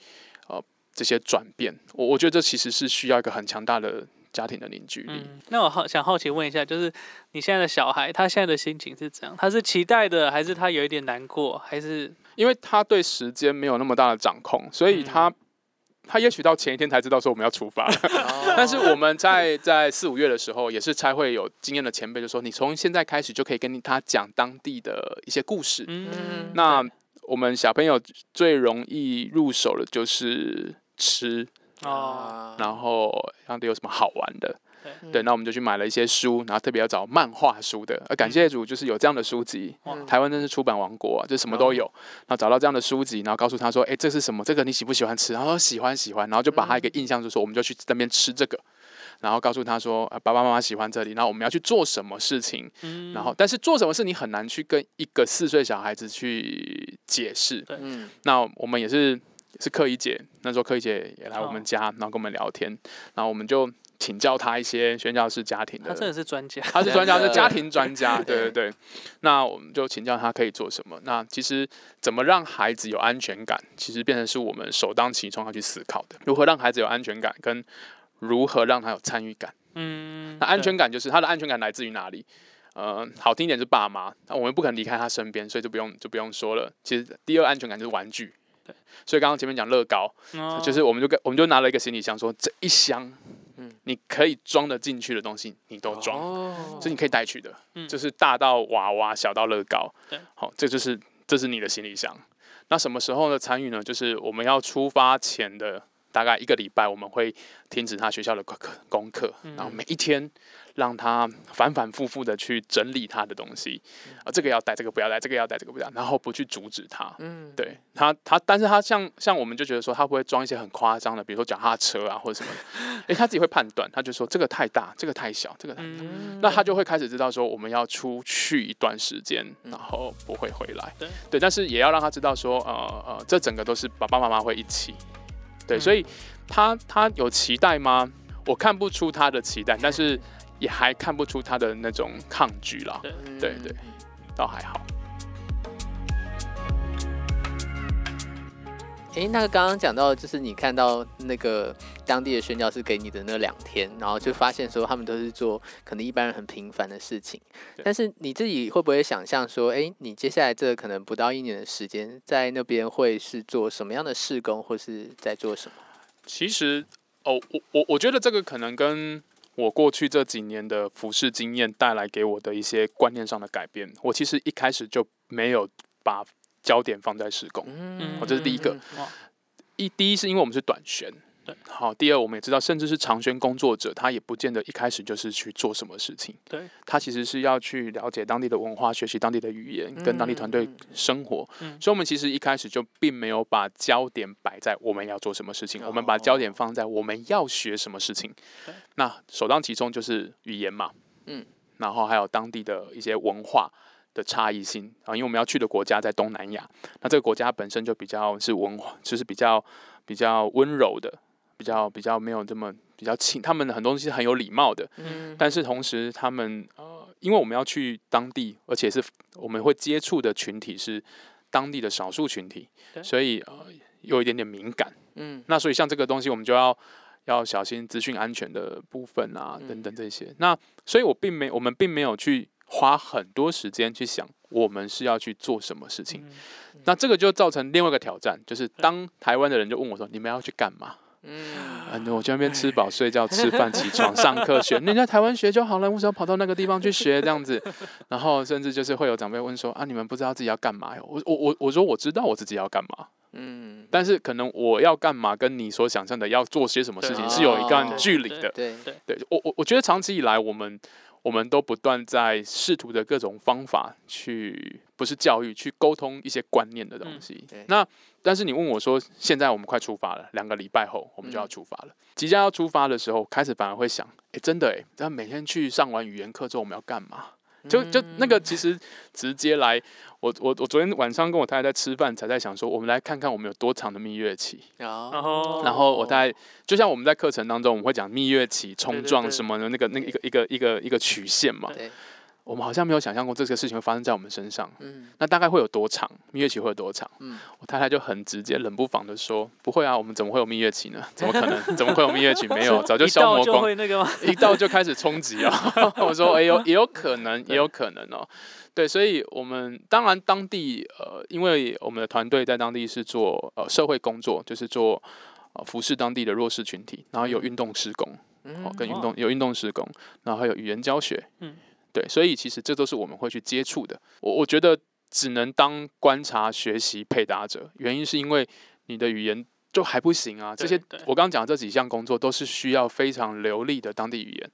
呃、这些转变，我我觉得这其实是需要一个很强大的家庭的凝聚力。嗯、那我好想好奇问一下，就是你现在的小孩，他现在的心情是怎样？他是期待的，还是他有一点难过？还是因为他对时间没有那么大的掌控，所以他、嗯。他也许到前一天才知道说我们要出发，但是我们在在四五月的时候，也是差会有经验的前辈就说，你从现在开始就可以跟他讲当地的一些故事。嗯，那我们小朋友最容易入手的就是吃啊，然后到底有什么好玩的？对，那我们就去买了一些书，然后特别要找漫画书的，而感谢主就是有这样的书籍，嗯、台湾真是出版王国啊，就什么都有。然后找到这样的书籍，然后告诉他说，哎、欸，这是什么？这个你喜不喜欢吃？然后说喜欢喜欢，然后就把他一个印象就说，我们就去那边吃这个，然后告诉他说，啊、爸爸妈妈喜欢这里，然后我们要去做什么事情？嗯、然后但是做什么事你很难去跟一个四岁小孩子去解释。嗯，那我们也是是克怡姐，那时候克怡姐也来我们家，然后跟我们聊天，然后我们就请教他一些宣教士家庭的，他真的是专家，他是专家，是家庭专家，对对对。那我们就请教他可以做什么。那其实怎么让孩子有安全感，其实变成是我们首当其冲要去思考的。如何让孩子有安全感，跟如何让他有参与感。嗯，那安全感就是他的安全感来自于哪里？呃，好听一点是爸妈，那我们不可能离开他身边，所以就不用就不用说了。其实第二安全感就是玩具。对，所以刚刚前面讲乐高，哦、就是我们就我们就拿了一个行李箱说，说这一箱。你可以装得进去的东西，你都装，哦、所以你可以带去的，嗯、就是大到娃娃，小到乐高，好、哦，这就是这是你的行李箱。那什么时候呢？参与呢？就是我们要出发前的大概一个礼拜，我们会停止他学校的功课，嗯、然后每一天让他反反复复的去整理他的东西，啊、呃，这个要带，这个不要带，这个要带，这个不要带，然后不去阻止他，嗯，对他他，但是他像像我们就觉得说他不会装一些很夸张的，比如说脚踏车啊或者什么的，哎，他自己会判断，他就说这个太大，这个太小，这个太大，嗯、那他就会开始知道说我们要出去一段时间，然后不会回来，嗯、对，但是也要让他知道说，呃呃，这整个都是爸爸妈妈会一起。对，所以他他有期待吗？我看不出他的期待，但是也还看不出他的那种抗拒啦。对对，倒还好。哎、欸，那个刚刚讲到，就是你看到那个当地的宣教士给你的那两天，然后就发现说他们都是做可能一般人很平凡的事情，但是你自己会不会想象说，哎、欸，你接下来这可能不到一年的时间，在那边会是做什么样的事工，或是在做什么？其实，哦，我我我觉得这个可能跟我过去这几年的服事经验带来给我的一些观念上的改变，我其实一开始就没有把焦点放在事工，嗯，哦，这是第一个。一第一是因为我们是短宣，对，好。第二，我们也知道，甚至是长宣工作者，他也不见得一开始就是去做什么事情，对，他其实是要去了解当地的文化，学习当地的语言，跟当地团队生活。嗯，所以，我们其实一开始就并没有把焦点摆在我们要做什么事情，哦、我们把焦点放在我们要学什么事情。那首当其冲就是语言嘛，嗯，然后还有当地的一些文化的差异性啊，因为我们要去的国家在东南亚，那这个国家本身就比较是文化，就是比较比较温柔的，比较比较没有这么比较轻，他们很多东西是很有礼貌的，嗯，但是同时他们呃，因为我们要去当地，而且是我们会接触的群体是当地的少数群体，所以呃有一点点敏感，嗯，那所以像这个东西我们就要。要小心资讯安全的部分啊，等等这些。嗯、那所以我并没，我们并没有去花很多时间去想我们是要去做什么事情。嗯嗯、那这个就造成另外一个挑战，就是当台湾的人就问我说：“你们要去干嘛？”嗯，啊、我就在那边吃饱睡觉、吃饭、起床、上课学，你在台湾学就好了，为什么要跑到那个地方去学这样子？然后甚至就是会有长辈问说：“啊，你们不知道自己要干嘛？”我我我我说我知道我自己要干嘛。嗯，但是可能我要干嘛跟你所想象的要做些什么事情是有一段距离的。对对 对, 對，我我我觉得长期以来我们我们都不断在试图的各种方法去，不是教育，去沟通一些观念的东西。嗯、那但是你问我说，现在我们快出发了，两个礼拜后我们就要出发了。嗯、即将要出发的时候，开始反而会想，哎、欸，真的哎、欸，每天去上完语言课之后我们要干嘛？就就那个其实直接来，我我我昨天晚上跟我太太在吃饭，才在想说，我们来看看我们有多长的蜜月期。Oh. 然后我在就像我们在课程当中，我们会讲蜜月期冲撞什么的，那个那个一个一个一个一个曲线嘛。对。我们好像没有想象过这个事情会发生在我们身上。嗯。那大概会有多长？蜜月期会有多长？嗯。我太太就很直接、冷不防的说：“不会啊，我们怎么会有蜜月期呢？怎么可能？怎么会有蜜月期？没有，早就消磨光。”一到就会那个吗？一到就开始冲击啊！我说：“哎、欸、呦，也有可能，也有可能哦。”对，所以我们当然当地呃，因为我们的团队在当地是做呃社会工作，就是做呃服侍当地的弱势群体，然后有运动施工，哦、跟运动有运动施工，然后还有语言教学，嗯。对，所以其实这都是我们会去接触的。我我觉得只能当观察、学习、配搭者，原因是因为你的语言就还不行啊。这些我刚刚讲的这几项工作都是需要非常流利的当地语言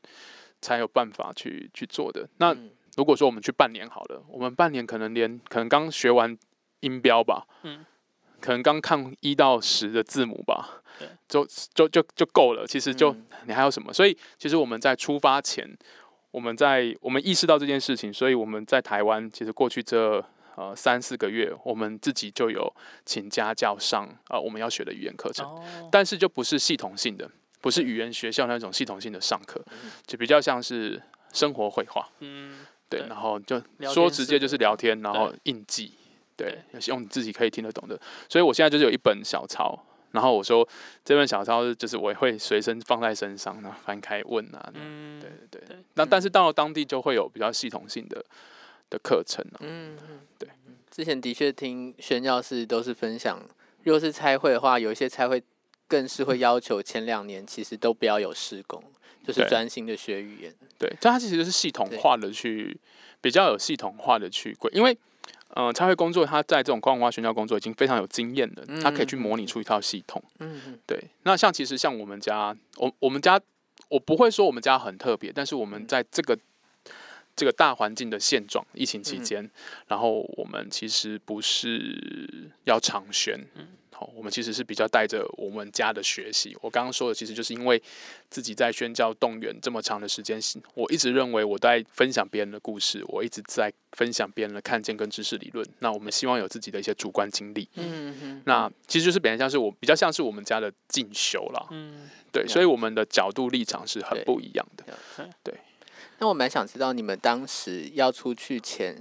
才有办法去去做的。那如果说我们去半年好了，我们半年可能连可能刚学完音标吧，嗯，可能刚看一到十的字母吧，就就就就够了。其实就、嗯、你还有什么？所以其实我们在出发前。我们在我们意识到这件事情，所以我们在台湾其实过去这呃三四个月，我们自己就有请家教上呃我们要学的语言课程， oh. 但是就不是系统性的，不是语言学校那种系统性的上课，嗯、就比较像是生活绘画，嗯，对，然后就说直接就是聊天，然后印记，对，用你自己可以听得懂的，所以我现在就是有一本小抄。然后我说，这本小抄就是我会随身放在身上，然后翻开问啊，嗯、对对对。那但是到了当地就会有比较系统性的的课程、啊、嗯，对。之前的确听宣教士都是分享，如果是差会的话，有一些差会更是会要求前两年其实都不要有事工，就是专心的学语言。对，但它其实是系统化的去，比较有系统化的去规，因为。呃，差会工作，他在这种跨文化宣教工作已经非常有经验了，他可以去模拟出一套系统。嗯，对。那像其实像我们家，我我们家，我不会说我们家很特别，但是我们在这个这个大环境的现状，疫情期间，嗯、然后我们其实不是要长宣，好、嗯哦，我们其实是比较带着我们家的学习。我刚刚说的，其实就是因为自己在宣教动员这么长的时间，我一直认为我在分享别人的故事，我一直在。分享别人的看见跟知识理论，那我们希望有自己的一些主观经历。嗯嗯。那其实就是比较像是我比较像是我们家的进修啦。嗯。对，所以我们的角度立场是很不一样的。对。对。那我蛮想知道你们当时要出去前，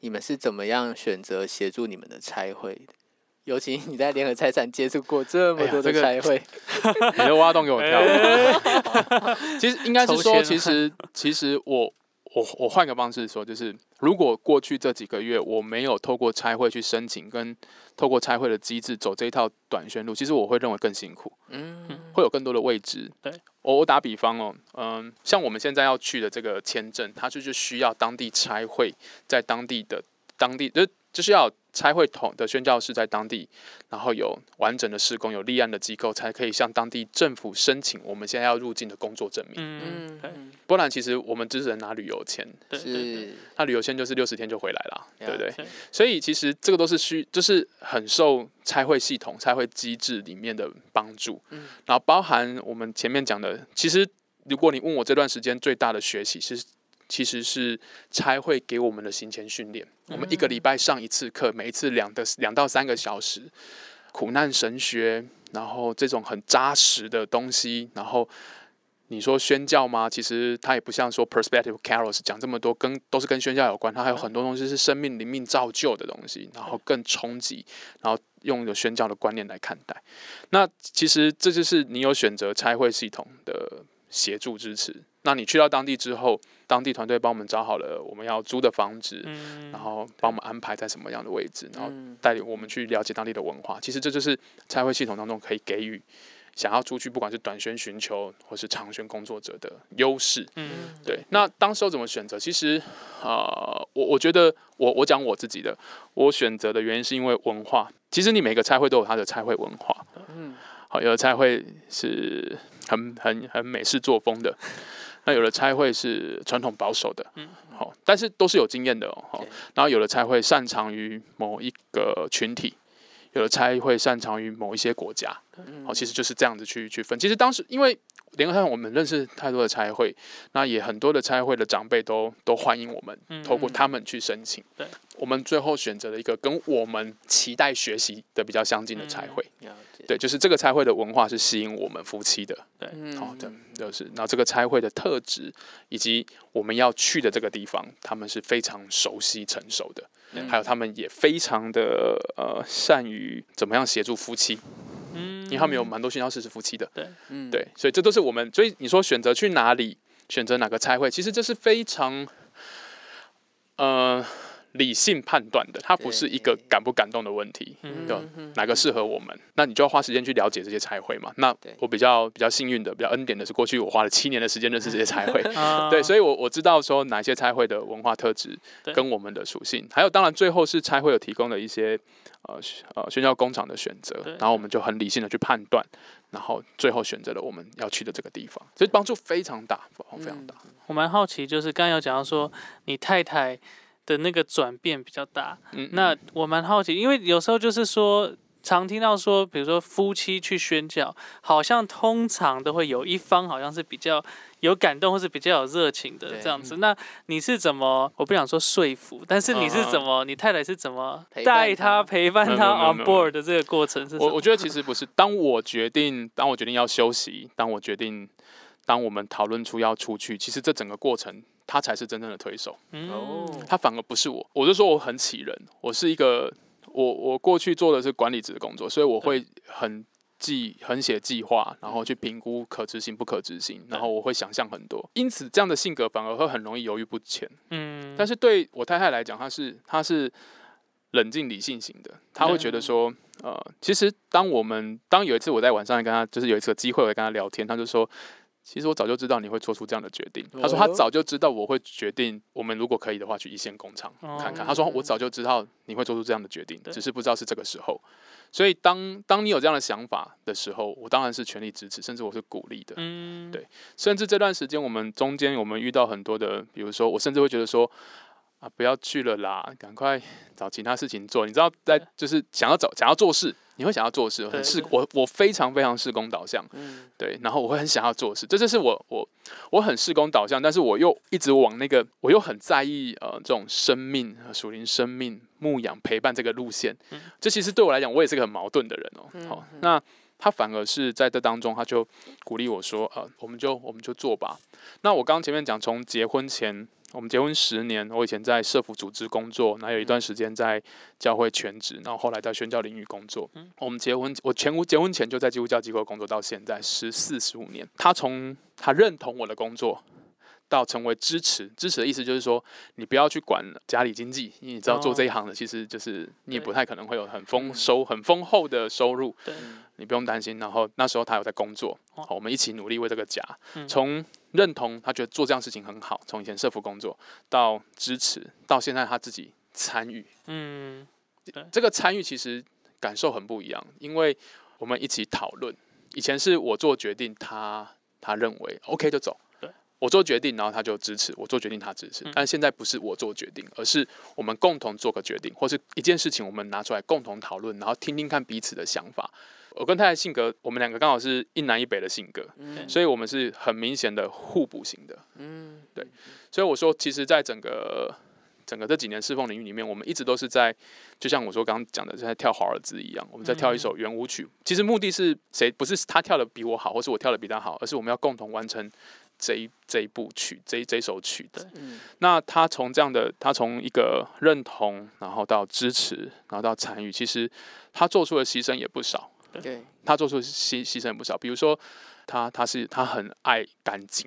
你们是怎么样选择协助你们的差会的？尤其你在联合差传接触过这么多的差会，哎这个、你就挖洞给我跳。哎、其实应该是说，其实其实我。我我换个方式说，就是如果过去这几个月我没有透过差会去申请，跟透过差会的机制走这一套短宣路，其实我会认为更辛苦，嗯，会有更多的未知。对，我我打比方哦，嗯，像我们现在要去的这个签证，它就是需要当地差会在当地的当地就就是要差会统的宣教士在当地，然后有完整的事工，有立案的机构，才可以向当地政府申请我们现在要入境的工作证明。嗯，嗯不然其实我们只能拿旅游签，是那旅游签就是六十天就回来了，对不对？所以其实这个都是需，就是很受差会系统、差会机制里面的帮助。嗯、然后包含我们前面讲的，其实如果你问我这段时间最大的学习是。其实是差会给我们的行前训练，我们一个礼拜上一次课，每一次两的两到三个小时，苦难神学，然后这种很扎实的东西，然后你说宣教吗？其实它也不像说 Perspective Carols 讲这么多，跟都是跟宣教有关，它还有很多东西是生命灵命造就的东西，然后更冲击，然后用一个宣教的观念来看待。那其实这就是你有选择差会系统的协助支持。那你去到当地之后，当地团队帮我们找好了我们要租的房子，嗯、然后帮我们安排在什么样的位置，然后带领我们去了解当地的文化。其实这就是差会系统当中可以给予想要出去，不管是短宣寻求或是长宣工作者的优势。嗯，对。那当时候怎么选择？其实，呃，我我觉得我我讲我自己的，我选择的原因是因为文化。其实你每个差会都有它的差会文化。嗯，好，有的差会是很很很美式作风的。那有的差会是传统保守的，嗯，好，但是都是有经验的哦。然后有的差会擅长于某一个群体，有的差会擅长于某一些国家，嗯，其实就是这样子去去分。其实当时因为联合汉我们认识太多的差会，那也很多的差会的长辈都都欢迎我们，透过他们去申请。嗯嗯，我们最后选择了一个跟我们期待学习的比较相近的差会。嗯，对，就是这个差会的文化是吸引我们夫妻的，对，好的，就是然后这个差会的特质以及我们要去的这个地方，他们是非常熟悉成熟的，嗯，还有他们也非常的呃善于怎么样协助夫妻，嗯，因为他们有蛮多宣教士是夫妻的，对，嗯，对，所以这都是我们，所以你说选择去哪里，选择哪个差会，其实这是非常呃。理性判断的，它不是一个感不感动的问题，对，哪个适合我们，嗯，那你就要花时间去了解这些差会嘛。那我比较比较幸运的、比较恩典的是，过去我花了七年的时间认识这些差会，嗯，对，所以我我知道说哪些差会的文化特质跟我们的属性，还有当然最后是差会有提供的一些呃呃宣教工厂的选择，然后我们就很理性的去判断，然后最后选择了我们要去的这个地方，所以帮助非常大，非常大。嗯，我蛮好奇，就是刚刚有讲到说你太太的那个转变比较大，嗯，那我蛮好奇，因为有时候就是说，常听到说，比如说夫妻去宣教，好像通常都会有一方好像是比较有感动或是比较有热情的这样子。那你是怎么？我不想说说服，但是你是怎么？嗯，你太太是怎么带他陪伴他 on board 的这个过程是什么？我我觉得其实不是，当我决定，当我决定要休息，当我决定，当我们讨论出要出去，其实这整个过程，他才是真正的推手，嗯，他反而不是我。我就说我很杞人，我是一个，我我过去做的是管理职的工作，所以我会很记很写计划，然后去评估可执行不可执行，然后我会想象很多，因此这样的性格反而会很容易犹豫不前。嗯，但是对我太太来讲，她是她是冷静理性型的，她会觉得说，呃，其实当我们当有一次我在晚上跟她，就是有一次机会我跟她聊天，她就说，其实我早就知道你会做出这样的决定。他说他早就知道我会决定，我们如果可以的话去一线工厂看看。他说我早就知道你会做出这样的决定，只是不知道是这个时候。所以当当你有这样的想法的时候，我当然是全力支持，甚至我是鼓励的。嗯，对。甚至这段时间我们中间我们遇到很多的，比如说我甚至会觉得说，啊，不要去了啦，赶快找其他事情做。你知道，在就是想要找想要做事。你会想要做事，很事我我非常非常事工导向，嗯，对，然后我会很想要做事，这就是我我我很事工导向，但是我又一直往那个，我又很在意呃这种生命、属灵生命、牧养、陪伴这个路线，嗯，这其实对我来讲，我也是个很矛盾的人哦。嗯，好，那他反而是在这当中，他就鼓励我说，呃，我们就我们就做吧。那我刚前面讲，从结婚前。我们结婚十年，我以前在社福组织工作，然后有一段时间在教会全职，然后后来在宣教领域工作。我们结婚，我前结婚前就在基督教机构工作，到现在十四十五年。他从他认同我的工作，到成为支持，支持的意思就是说，你不要去管家里经济，因为你知道做这一行的，其实就是你也不太可能会有很丰收、很丰厚的收入，你不用担心。然后那时候他有在工作，好，我们一起努力为这个家，从认同他觉得做这样事情很好，从以前社福工作到支持，到现在他自己参与，嗯，这个参与其实感受很不一样，因为我们一起讨论。以前是我做决定，他他认为 OK 就走，我做决定，然后他就支持我做决定，他支持。但现在不是我做决定，而是我们共同做个决定，或是一件事情我们拿出来共同讨论，然后听听看彼此的想法。我跟太太性格，我们两个刚好是一南一北的性格，嗯，所以我们是很明显的互补型的，嗯，对。所以我说，其实，在整个整个这几年侍奉领域里面，我们一直都是在，就像我说刚刚讲的，在跳华尔兹一样，我们在跳一首圆舞曲。嗯，其实目的是谁？不是他跳的比我好，或是我跳的比他好，而是我们要共同完成这一这一部曲，这一这一首曲的。嗯、那他从这样的，他从一个认同，然后到支持，然后到参与，其实他做出的牺牲也不少。对，他做出牺牺牲也不少。比如说，他他是他很爱干净。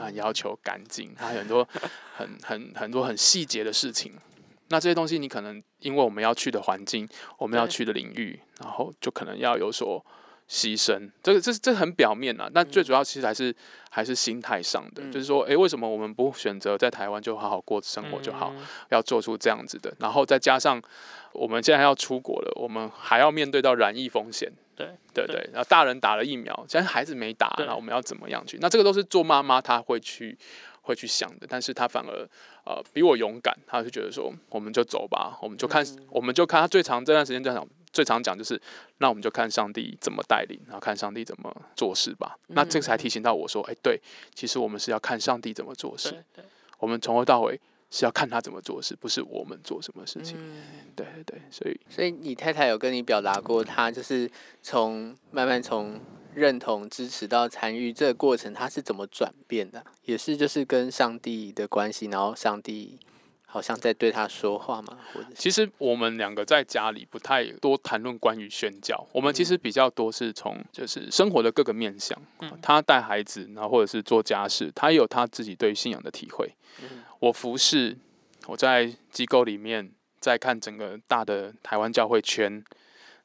他要求干净，他很多很很很多很细节的事情。那这些东西，你可能因为我们要去的环境，我们要去的领域，然后就可能要有所牺牲。这个这这很表面啊，但最主要其实还是、嗯、还是心态上的，嗯、就是说，哎、欸，为什么我们不选择在台湾就好好过生活就好？嗯、要做出这样子的，然后再加上我们现在要出国了，我们还要面对到染疫风险。对对对，然后大人打了疫苗，现在孩子没打，那我们要怎么样去？那这个都是做妈妈她会去会去想的，但是她反而呃比我勇敢，她就觉得说，我们就走吧，我们就看，嗯、我们就看。她最长这段时间最常最常讲就是，那我们就看上帝怎么带领，然后看上帝怎么做事吧。嗯、那这才提醒到我说，哎，对，其实我们是要看上帝怎么做事，我们从头到尾。是要看他怎么做事，不是我们做什么事情。嗯、对对对，所以所以你太太有跟你表达过，她就是从慢慢从认同、支持到参与这个过程，她是怎么转变的？也是就是跟上帝的关系，然后上帝好像在对她说话嘛。其实我们两个在家里不太多谈论关于宣教，我们其实比较多是从就是生活的各个面向。嗯、她带孩子，然后或者是做家事，她也有她自己对信仰的体会。嗯我服侍，我在机构里面，在看整个大的台湾教会圈，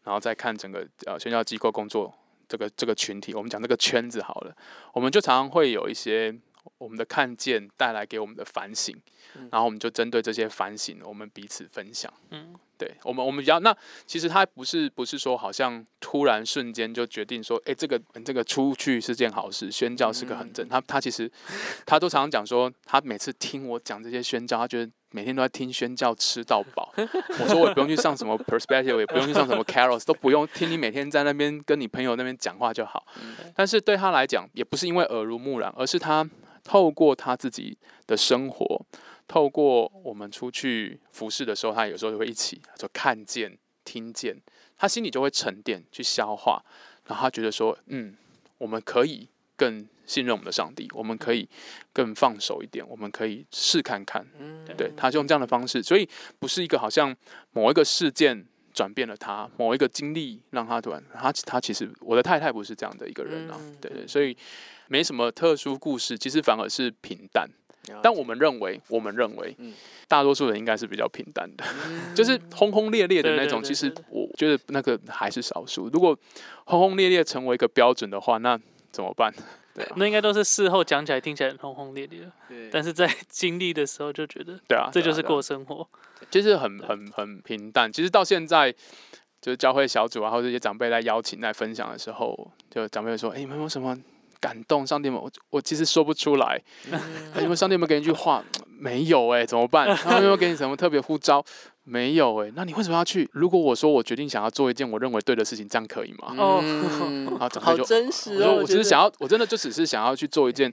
然后再看整个呃宣教机构工作这个这个群体，我们讲这个圈子好了，我们就常常会有一些我们的看见带来给我们的反省，嗯、然后我们就针对这些反省，我们彼此分享。嗯，对，我们我们比较那其实它不是不是说好像突然瞬间就决定说，哎，这个这个出去是件好事，宣教是个很正。嗯、他他其实他都常常讲说，他每次听我讲这些宣教，他觉得每天都在听宣教吃到饱。我说我也不用去上什么 Perspective， 也不用去上什么 Carols， 都不用听你每天在那边跟你朋友那边讲话就好。嗯、但是对他来讲，也不是因为耳濡目染，而是他。透过他自己的生活，透过我们出去服侍的时候，他有时候就会一起就看见、听见，他心里就会沉淀、去消化，然后他觉得说，嗯，我们可以更信任我们的上帝，我们可以更放手一点，我们可以试看看。嗯、对，他就用这样的方式，所以不是一个好像某一个事件。转变了他某一个经历，让他突然，他他其实我的太太不是这样的一个人啊，嗯、对对，所以没什么特殊故事，其实反而是平淡。但我们认为，我们认为，嗯、大多数人应该是比较平淡的，嗯、就是轰轰烈烈的那种。对对对对对其实我觉得那个还是少数。如果轰轰烈烈成为一个标准的话，那怎么办？对啊、那应该都是事后讲起来听起来轰轰烈烈，但是在经历的时候就觉得，对啊，这就是过生活，就是很很很平淡。其实到现在，就是教会小组啊，或者一些长辈来邀请、来分享的时候，就长辈会说：“哎、欸，有没有什么感动？上帝们，我我其实说不出来。嗯欸、有没有上帝们给你一句话？没有哎、欸，怎么办？他们有没有给你什么特别呼召？”没有哎、欸，那你为什么要去？如果我说我决定想要做一件我认为对的事情，这样可以吗？哦、嗯，然后长辈就好真实哦。我, 我只是想要，我真的就只是想要去做一件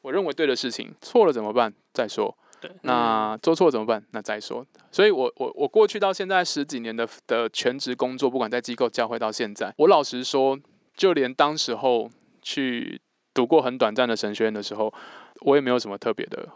我认为对的事情。错了怎么办？再说。那做错怎么办？那再说。所以我我我过去到现在十几年的的全职工作，不管在机构、教会到现在，我老实说，就连当时候去读过很短暂的神学院的时候，我也没有什么特别的。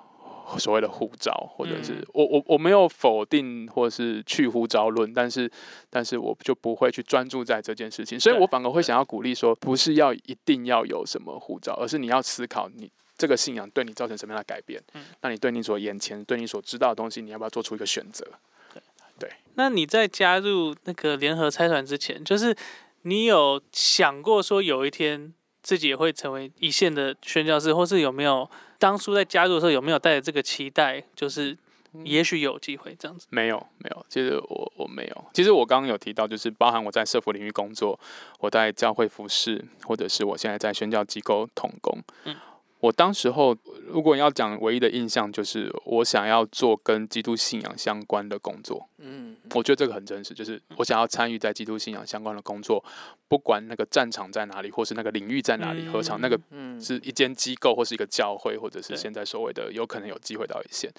所谓的呼召，或者是、嗯、我我我没有否定或是去呼召论，但是但是我就不会去专注在这件事情，所以我反而会想要鼓励说，不是要一定要有什么呼召，而是你要思考你这个信仰对你造成什么样的改变，嗯、那你对你所眼前对你所知道的东西，你要不要做出一个选择？对，对。那你在加入那个联合差传之前，就是你有想过说有一天自己也会成为一线的宣教士，或是有没有？当初在加入的时候有没有带着这个期待，就是也许有机会这样子？嗯、没有，没有。其实我我没有。其实我刚刚有提到，就是包含我在社福领域工作，我在教会服侍，或者是我现在在宣教机构同工。嗯、我当时候如果要讲唯一的印象，就是我想要做跟基督信仰相关的工作。嗯，我觉得这个很真实，就是我想要参与在基督信仰相关的工作，不管那个战场在哪里，或是那个领域在哪里，嗯、何尝那个是一间机构，或是一个教会，或者是现在所谓的有可能有机会到一线。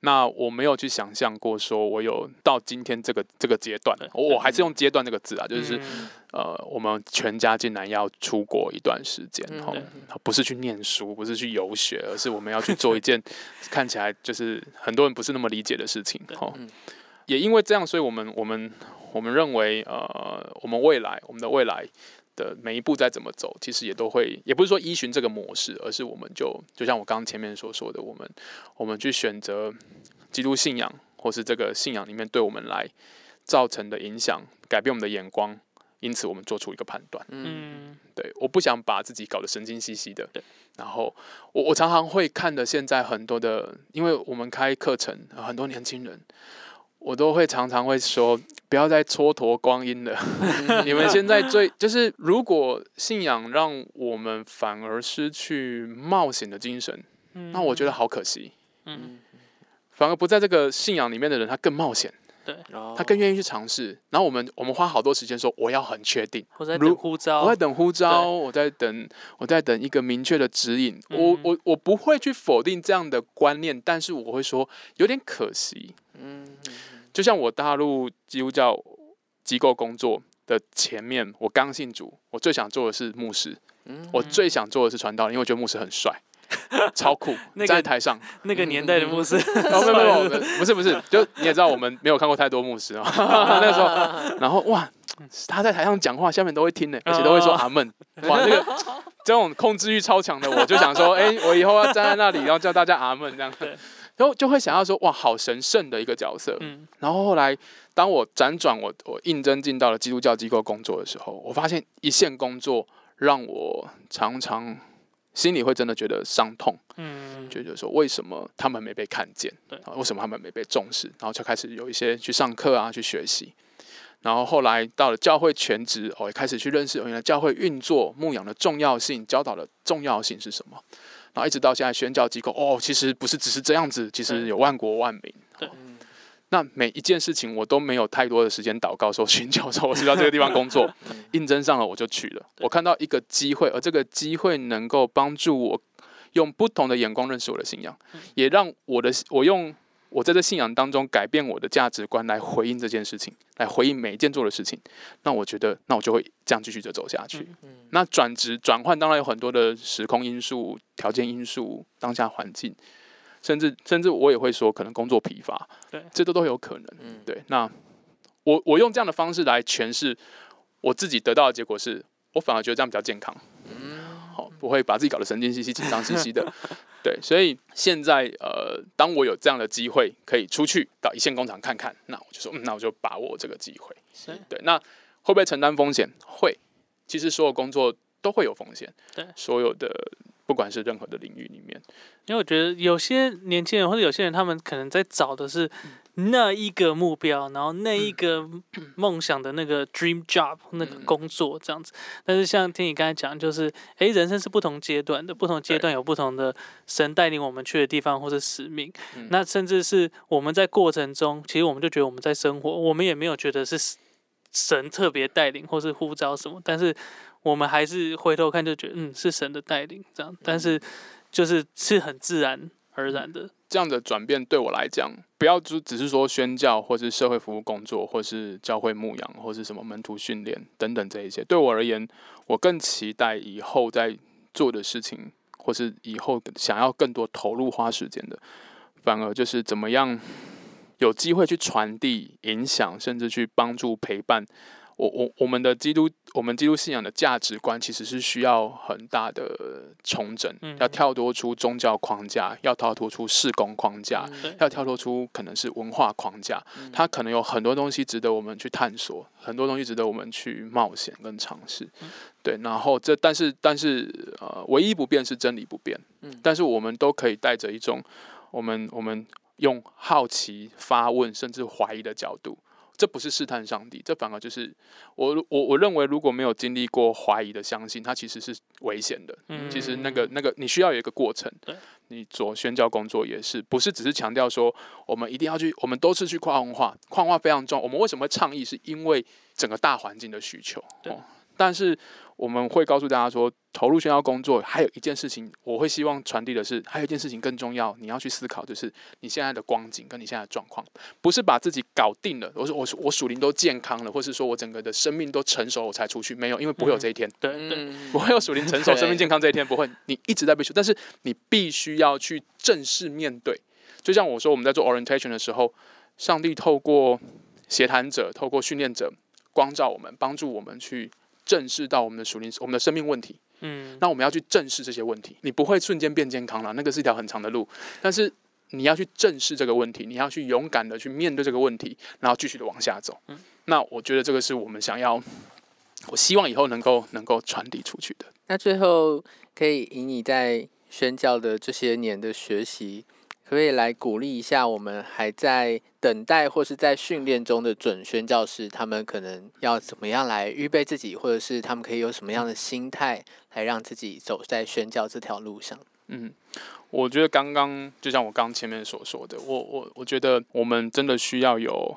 那我没有去想象过，说我有到今天这个这个阶段，我还是用阶段这个字啊，就是、嗯、呃，我们全家竟然要出国一段时间、嗯，不是去念书，不是去游学，而是我们要去做一件看起来就是很多人不是那么理解的事情，嗯、也因为这样，所以我们我们。我们认为，呃，我们未来，我们的未来的每一步再怎么走，其实也都会，也不是说依循这个模式，而是我们就就像我刚刚前面所说的，我们我们去选择基督信仰，或是这个信仰里面对我们来造成的影响，改变我们的眼光，因此我们做出一个判断。嗯，对，我不想把自己搞得神经兮兮的。然后我我常常会看的，现在很多的，因为我们开课程，很多年轻人。我都会常常会说，不要再蹉跎光阴了。你们现在最就是，如果信仰让我们反而失去冒险的精神，那我觉得好可惜。嗯，反而不在这个信仰里面的人，他更冒险。对，他更愿意去尝试。然后我们我们花好多时间说，我要很确定，我在等呼召，我在等呼召，我在等我在等一个明确的指引。嗯、我我我不会去否定这样的观念，但是我会说有点可惜。嗯，就像我大陆基督教机构工作的前面，我刚信主，我最想做的是牧师，嗯、我最想做的是传道，因为我觉得牧师很帅。超酷、那個，在台上那个年代的牧师，嗯、哦，没有没有，不是不是，就你也知道，我们没有看过太多牧师啊、哦。那时候，然后哇，他在台上讲话，下面都会听呢，而且都会说阿们。哇，这个这种控制欲超强的，我就想说，哎、欸，我以后要站在那里，然后叫大家阿们这样子，然后就会想要说，哇，好神圣的一个角色。嗯、然后后来，当我辗转我我应征进到了基督教机构工作的时候，我发现一线工作让我常常。心里会真的觉得伤痛，嗯，觉得说为什么他们没被看见，为什么他们没被重视，然后就开始有一些去上课啊，去学习，然后后来到了教会全职，哦，也开始去认识原来教会运作、牧养的重要性、教导的重要性是什么，然后一直到现在宣教机构，哦，其实不是只是这样子，其实有万国万民。对。哦那每一件事情我都没有太多的时间祷告说寻求说我去到这个地方工作应征上了我就去了，我看到一个机会，而这个机会能够帮助我用不同的眼光认识我的信仰，也让我的我用我在这信仰当中改变我的价值观来回应这件事情，来回应每一件做的事情，那我觉得那我就会这样继续的走下去。嗯嗯、那转职转换当然有很多的时空因素、条件因素、当下环境，甚至甚至我也会说，可能工作疲乏，这都都有可能。嗯、对，那我我用这样的方式来诠释我自己得到的结果是，我反而觉得这样比较健康。嗯，好，不会把自己搞得神经兮兮、紧张兮兮的。对，所以现在呃，当我有这样的机会可以出去到一线工厂看看，那我就说，嗯，那我就把握这个机会。对，那会不会承担风险？会，其实所有工作都会有风险。对，所有的。不管是任何的领域里面，因为我觉得有些年轻人或者有些人，他们可能在找的是那一个目标，然后那一个梦想的那个 dream job 那个工作这样子。但是像听你刚才讲，就是哎，人生是不同阶段的，不同阶段有不同的神带领我们去的地方或是使命。那甚至是我们在过程中，其实我们就觉得我们在生活，我们也没有觉得是神特别带领或是呼召什么，但是。我们还是回头看就觉得，嗯，是神的带领这样，但是就是是很自然而然的。这样的转变对我来讲，不要只是说宣教或是社会服务工作，或是教会牧养，或是什么门徒训练等等这一些。对我而言，我更期待以后在做的事情，或是以后想要更多投入花时间的，反而就是怎么样有机会去传递、影响，甚至去帮助陪伴。我, 我, 我们的基督，我们基督信仰的价值观其实是需要很大的重整，嗯、要跳脱出宗教框架，要跳脱出事工框架，嗯、要跳脱出可能是文化框架，嗯。它可能有很多东西值得我们去探索，很多东西值得我们去冒险跟尝试。嗯、对，然后这但是但是呃，唯一不变是真理不变。嗯、但是我们都可以带着一种我们我们用好奇、发问甚至怀疑的角度。这不是试探上帝，这反而就是我我我认为，如果没有经历过怀疑的相信，它其实是危险的。嗯、其实那个那个，你需要有一个过程。你做宣教工作也是，不是只是强调说我们一定要去，我们都是去跨文化，跨文化非常重要。我们为什么会倡议？是因为整个大环境的需求。哦、但是我们会告诉大家说，投入宣教工作还有一件事情，我会希望传递的是，还有一件事情更重要，你要去思考，就是你现在的光景跟你现在的状况，不是把自己搞定了，我说我我属灵都健康了，或是说我整个的生命都成熟我才出去，没有，因为不会有这一天，嗯、对对，不会有属灵成熟、生命健康这一天，不会，你一直在被修，但是你必须要去正式面对。就像我说，我们在做 orientation 的时候，上帝透过协谈者、透过训练者光照我们，帮助我们去正视到我们的属灵、我们的生命问题。嗯，那我们要去正视这些问题，你不会瞬间变健康了，那个是一条很长的路。但是你要去正视这个问题，你要去勇敢的去面对这个问题，然后继续的往下走。嗯，那我觉得这个是我们想要，我希望以后能够能够传递出去的。那最后可以以你在宣教的这些年的学习，可以来鼓励一下我们还在等待或是在训练中的准宣教师，他们可能要怎么样来预备自己，或者是他们可以有什么样的心态来让自己走在宣教这条路上？嗯，我觉得刚刚就像我刚前面所说的，我我我觉得我们真的需要有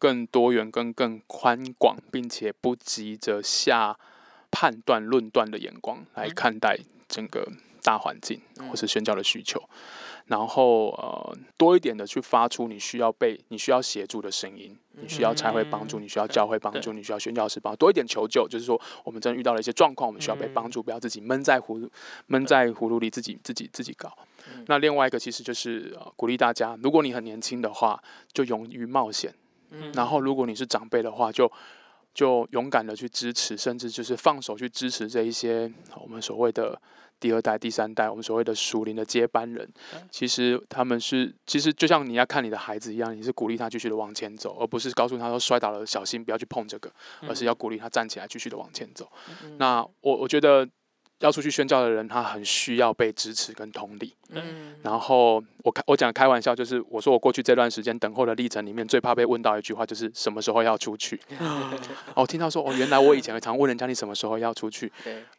更多元、跟更宽广，并且不急着下判断、论断的眼光来看待整个大环境或是宣教的需求。然后呃，多一点的去发出你需要被你需要协助的声音，你需要差会帮助，你需要教会帮助，你需要宣教师帮助，多一点求救，就是说我们真的遇到了一些状况，我们需要被帮助，不要自己闷在葫芦闷在葫芦里自己自己自己搞。那另外一个其实就是、呃、鼓励大家，如果你很年轻的话，就勇于冒险；然后如果你是长辈的话，就就勇敢的去支持，甚至就是放手去支持这一些我们所谓的第二代、第三代，我们所谓的属灵的接班人，其实他们是，其实就像你要看你的孩子一样，你是鼓励他继续的往前走，而不是告诉他说摔倒了小心不要去碰这个，而是要鼓励他站起来继续的往前走。嗯、那我我觉得要出去宣教的人，他很需要被支持跟同理。嗯、然后我我讲开玩笑，就是我说我过去这段时间等候的历程里面，最怕被问到一句话，就是什么时候要出去。我、哦、听到说哦，原来我以前常问人家你什么时候要出去，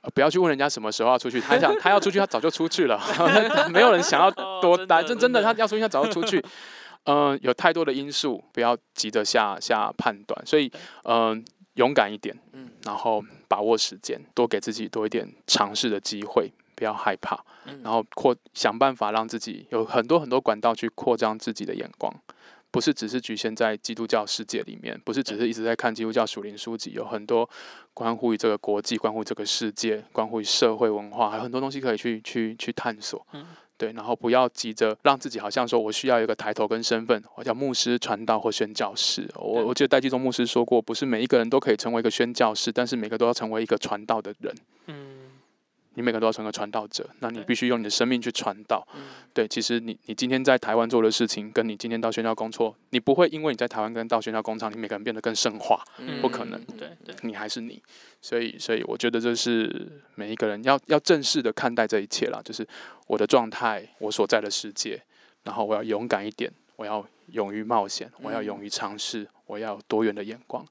呃、不要去问人家什么时候要出去。他想他要出去，他早就出去了，没有人想要多待。真、哦、真的，他要出去，他早就出去。嗯、呃，有太多的因素，不要急着下下判断。所以，嗯、呃。勇敢一点，然后把握时间，多给自己多一点尝试的机会，不要害怕，然后扩想办法让自己有很多很多管道去扩张自己的眼光，不是只是局限在基督教世界里面，不是只是一直在看基督教属灵书籍，有很多关乎于这个国际、关乎这个世界、关乎于社会文化，还有很多东西可以去去去探索。对，然后不要急着让自己好像说我需要一个抬头跟身份，我叫牧师、传道或宣教士。我我记得戴季中牧师说过，不是每一个人都可以成为一个宣教士，但是每个都要成为一个传道的人。嗯，你每个都要成为传道者，那你必须用你的生命去传道。嗯、对，其实你你今天在台湾做的事情，跟你今天到宣教工作，你不会因为你在台湾跟到宣教工厂，你每个人变得更圣化，不可能。嗯、对, 对，你还是你。所以，所以我觉得这是每一个人要要正式的看待这一切啦，就是我的状态，我所在的世界，然后我要勇敢一点，我要勇于冒险，我要勇于尝试，我要有多元的眼光。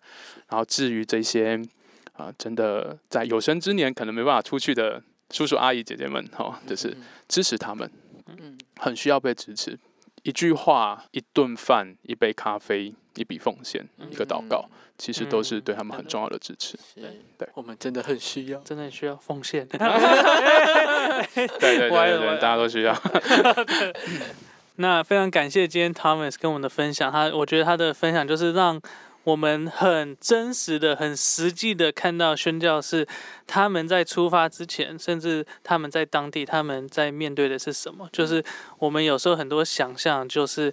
然后至于这些啊、呃，真的在有生之年可能没办法出去的叔叔阿姨姐姐们，哦，就是支持他们，很需要被支持。一句话、一顿饭、一杯咖啡、一笔奉献、一个祷告，其实都是对他们很重要的支持。嗯、对, 对，我们真的很需要，真的很需要奉献。对对对对，大家都需要。那非常感谢今天 Thomas 跟我们的分享，他我觉得他的分享就是让我们很真实的、很实际的看到宣教士他们在出发之前，甚至他们在当地，他们在面对的是什么？就是我们有时候很多想象，就是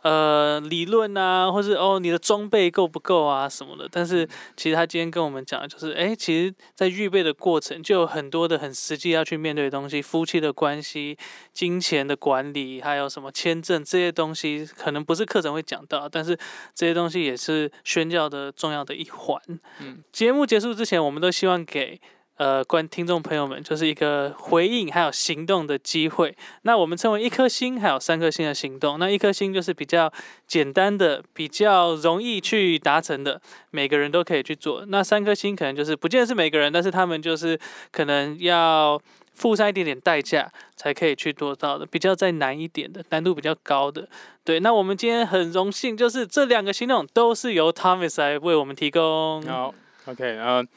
呃理论啊，或是哦你的装备够不够啊什么的。但是其实他今天跟我们讲的就是，哎，其实在预备的过程就有很多的很实际要去面对的东西，夫妻的关系、金钱的管理，还有什么签证这些东西，可能不是课程会讲到，但是这些东西也是宣教的重要的一环。嗯，节目结束之前，我们都希望给呃，观听众朋友们，就是一个回应还有行动的机会。那我们称为一颗星，还有三颗星的行动。那一颗星就是比较简单的、比较容易去达成的，每个人都可以去做。那三颗星可能就是不见得是每个人，但是他们就是可能要付上一点点代价才可以去做到的，比较再难一点的，难度比较高的。对，那我们今天很荣幸，就是这两个行动都是由 Thomas 来为我们提供。好 ，OK， 嗯、uh...。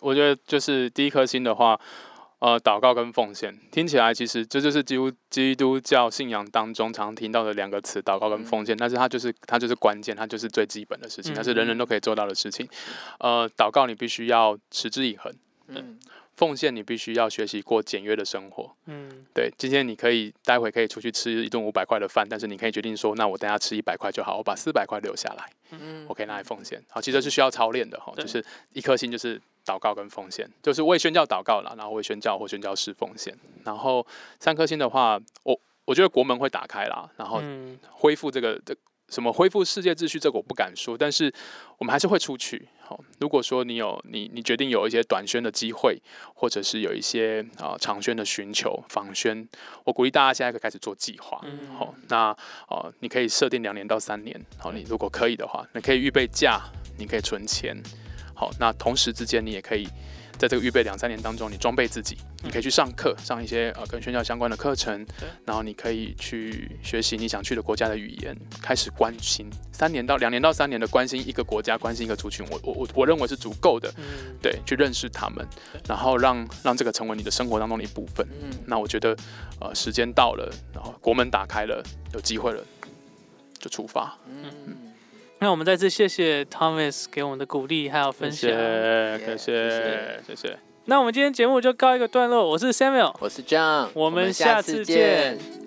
我觉得就是第一颗心的话，呃，祷告跟奉献，听起来其实这就是基督基督教信仰当中常听到的两个词，祷告跟奉献。但是它就是它就是关键，它就是最基本的事情，它是人人都可以做到的事情。呃，祷告你必须要持之以恒，嗯，奉献你必须要学习过简约的生活，嗯，对。今天你可以待会可以出去吃一顿五百块的饭，但是你可以决定说，那我等下吃一百块就好，我把四百块留下来，嗯，我可以拿来奉献。好，其实这是需要操练的哈，就是一颗心就是。祷告跟奉献，就是为宣教祷告啦，然后为宣教或宣教士奉献。然后三颗星的话，我我觉得国门会打开啦，然后恢复这个这什么恢复世界秩序，这个我不敢说，但是我们还是会出去。好，如果说你有你你决定有一些短宣的机会，或者是有一些啊、呃、长宣的寻求访宣，我鼓励大家现在可以开始做计划。好，那哦、呃、你可以设定两年到三年。好，你如果可以的话，你可以预备假，你可以存钱。好，那同时之间，你也可以在这个预备两三年当中，你装备自己，你可以去上课，上一些呃跟宣教相关的课程，然后你可以去学习你想去的国家的语言，开始关心三年到两年到三年的关心一个国家，关心一个族群，我我我认为是足够的，嗯、对，去认识他们，然后让让这个成为你的生活当中的一部分。嗯、那我觉得呃时间到了，然后国门打开了，有机会了，就出发。嗯。嗯那我们再次谢谢 Thomas 给我们的鼓励还有分享，谢谢，谢谢，谢谢。那我们今天节目就告一个段落，我是 Samuel， 我是 John， 我们下次见。